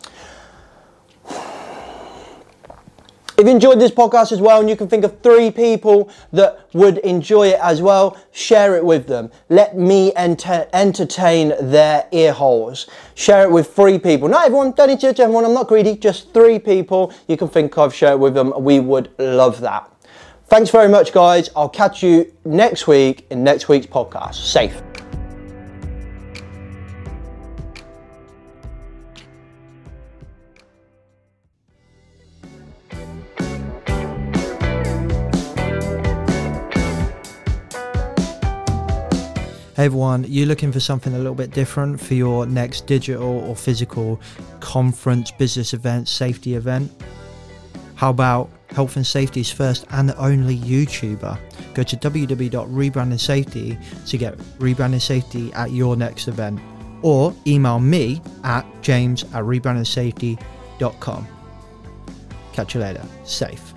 If you enjoyed this podcast as well, and you can think of three people that would enjoy it as well, share it with them. Let me enter- entertain their ear holes. Share it with three people. Not everyone, don't need to judge everyone, I'm not greedy, just three people you can think of, share it with them. We would love that. Thanks very much, guys. I'll catch you next week in next week's podcast. Safe. Hey everyone, you're looking for something a little bit different for your next digital or physical conference, business event, safety event? How about Health and Safety's first and only YouTuber? Go to w w w dot rebranding safety to get Rebranding Safety at your next event, or email me at james at rebranding safety dot com. Catch you later. Safe.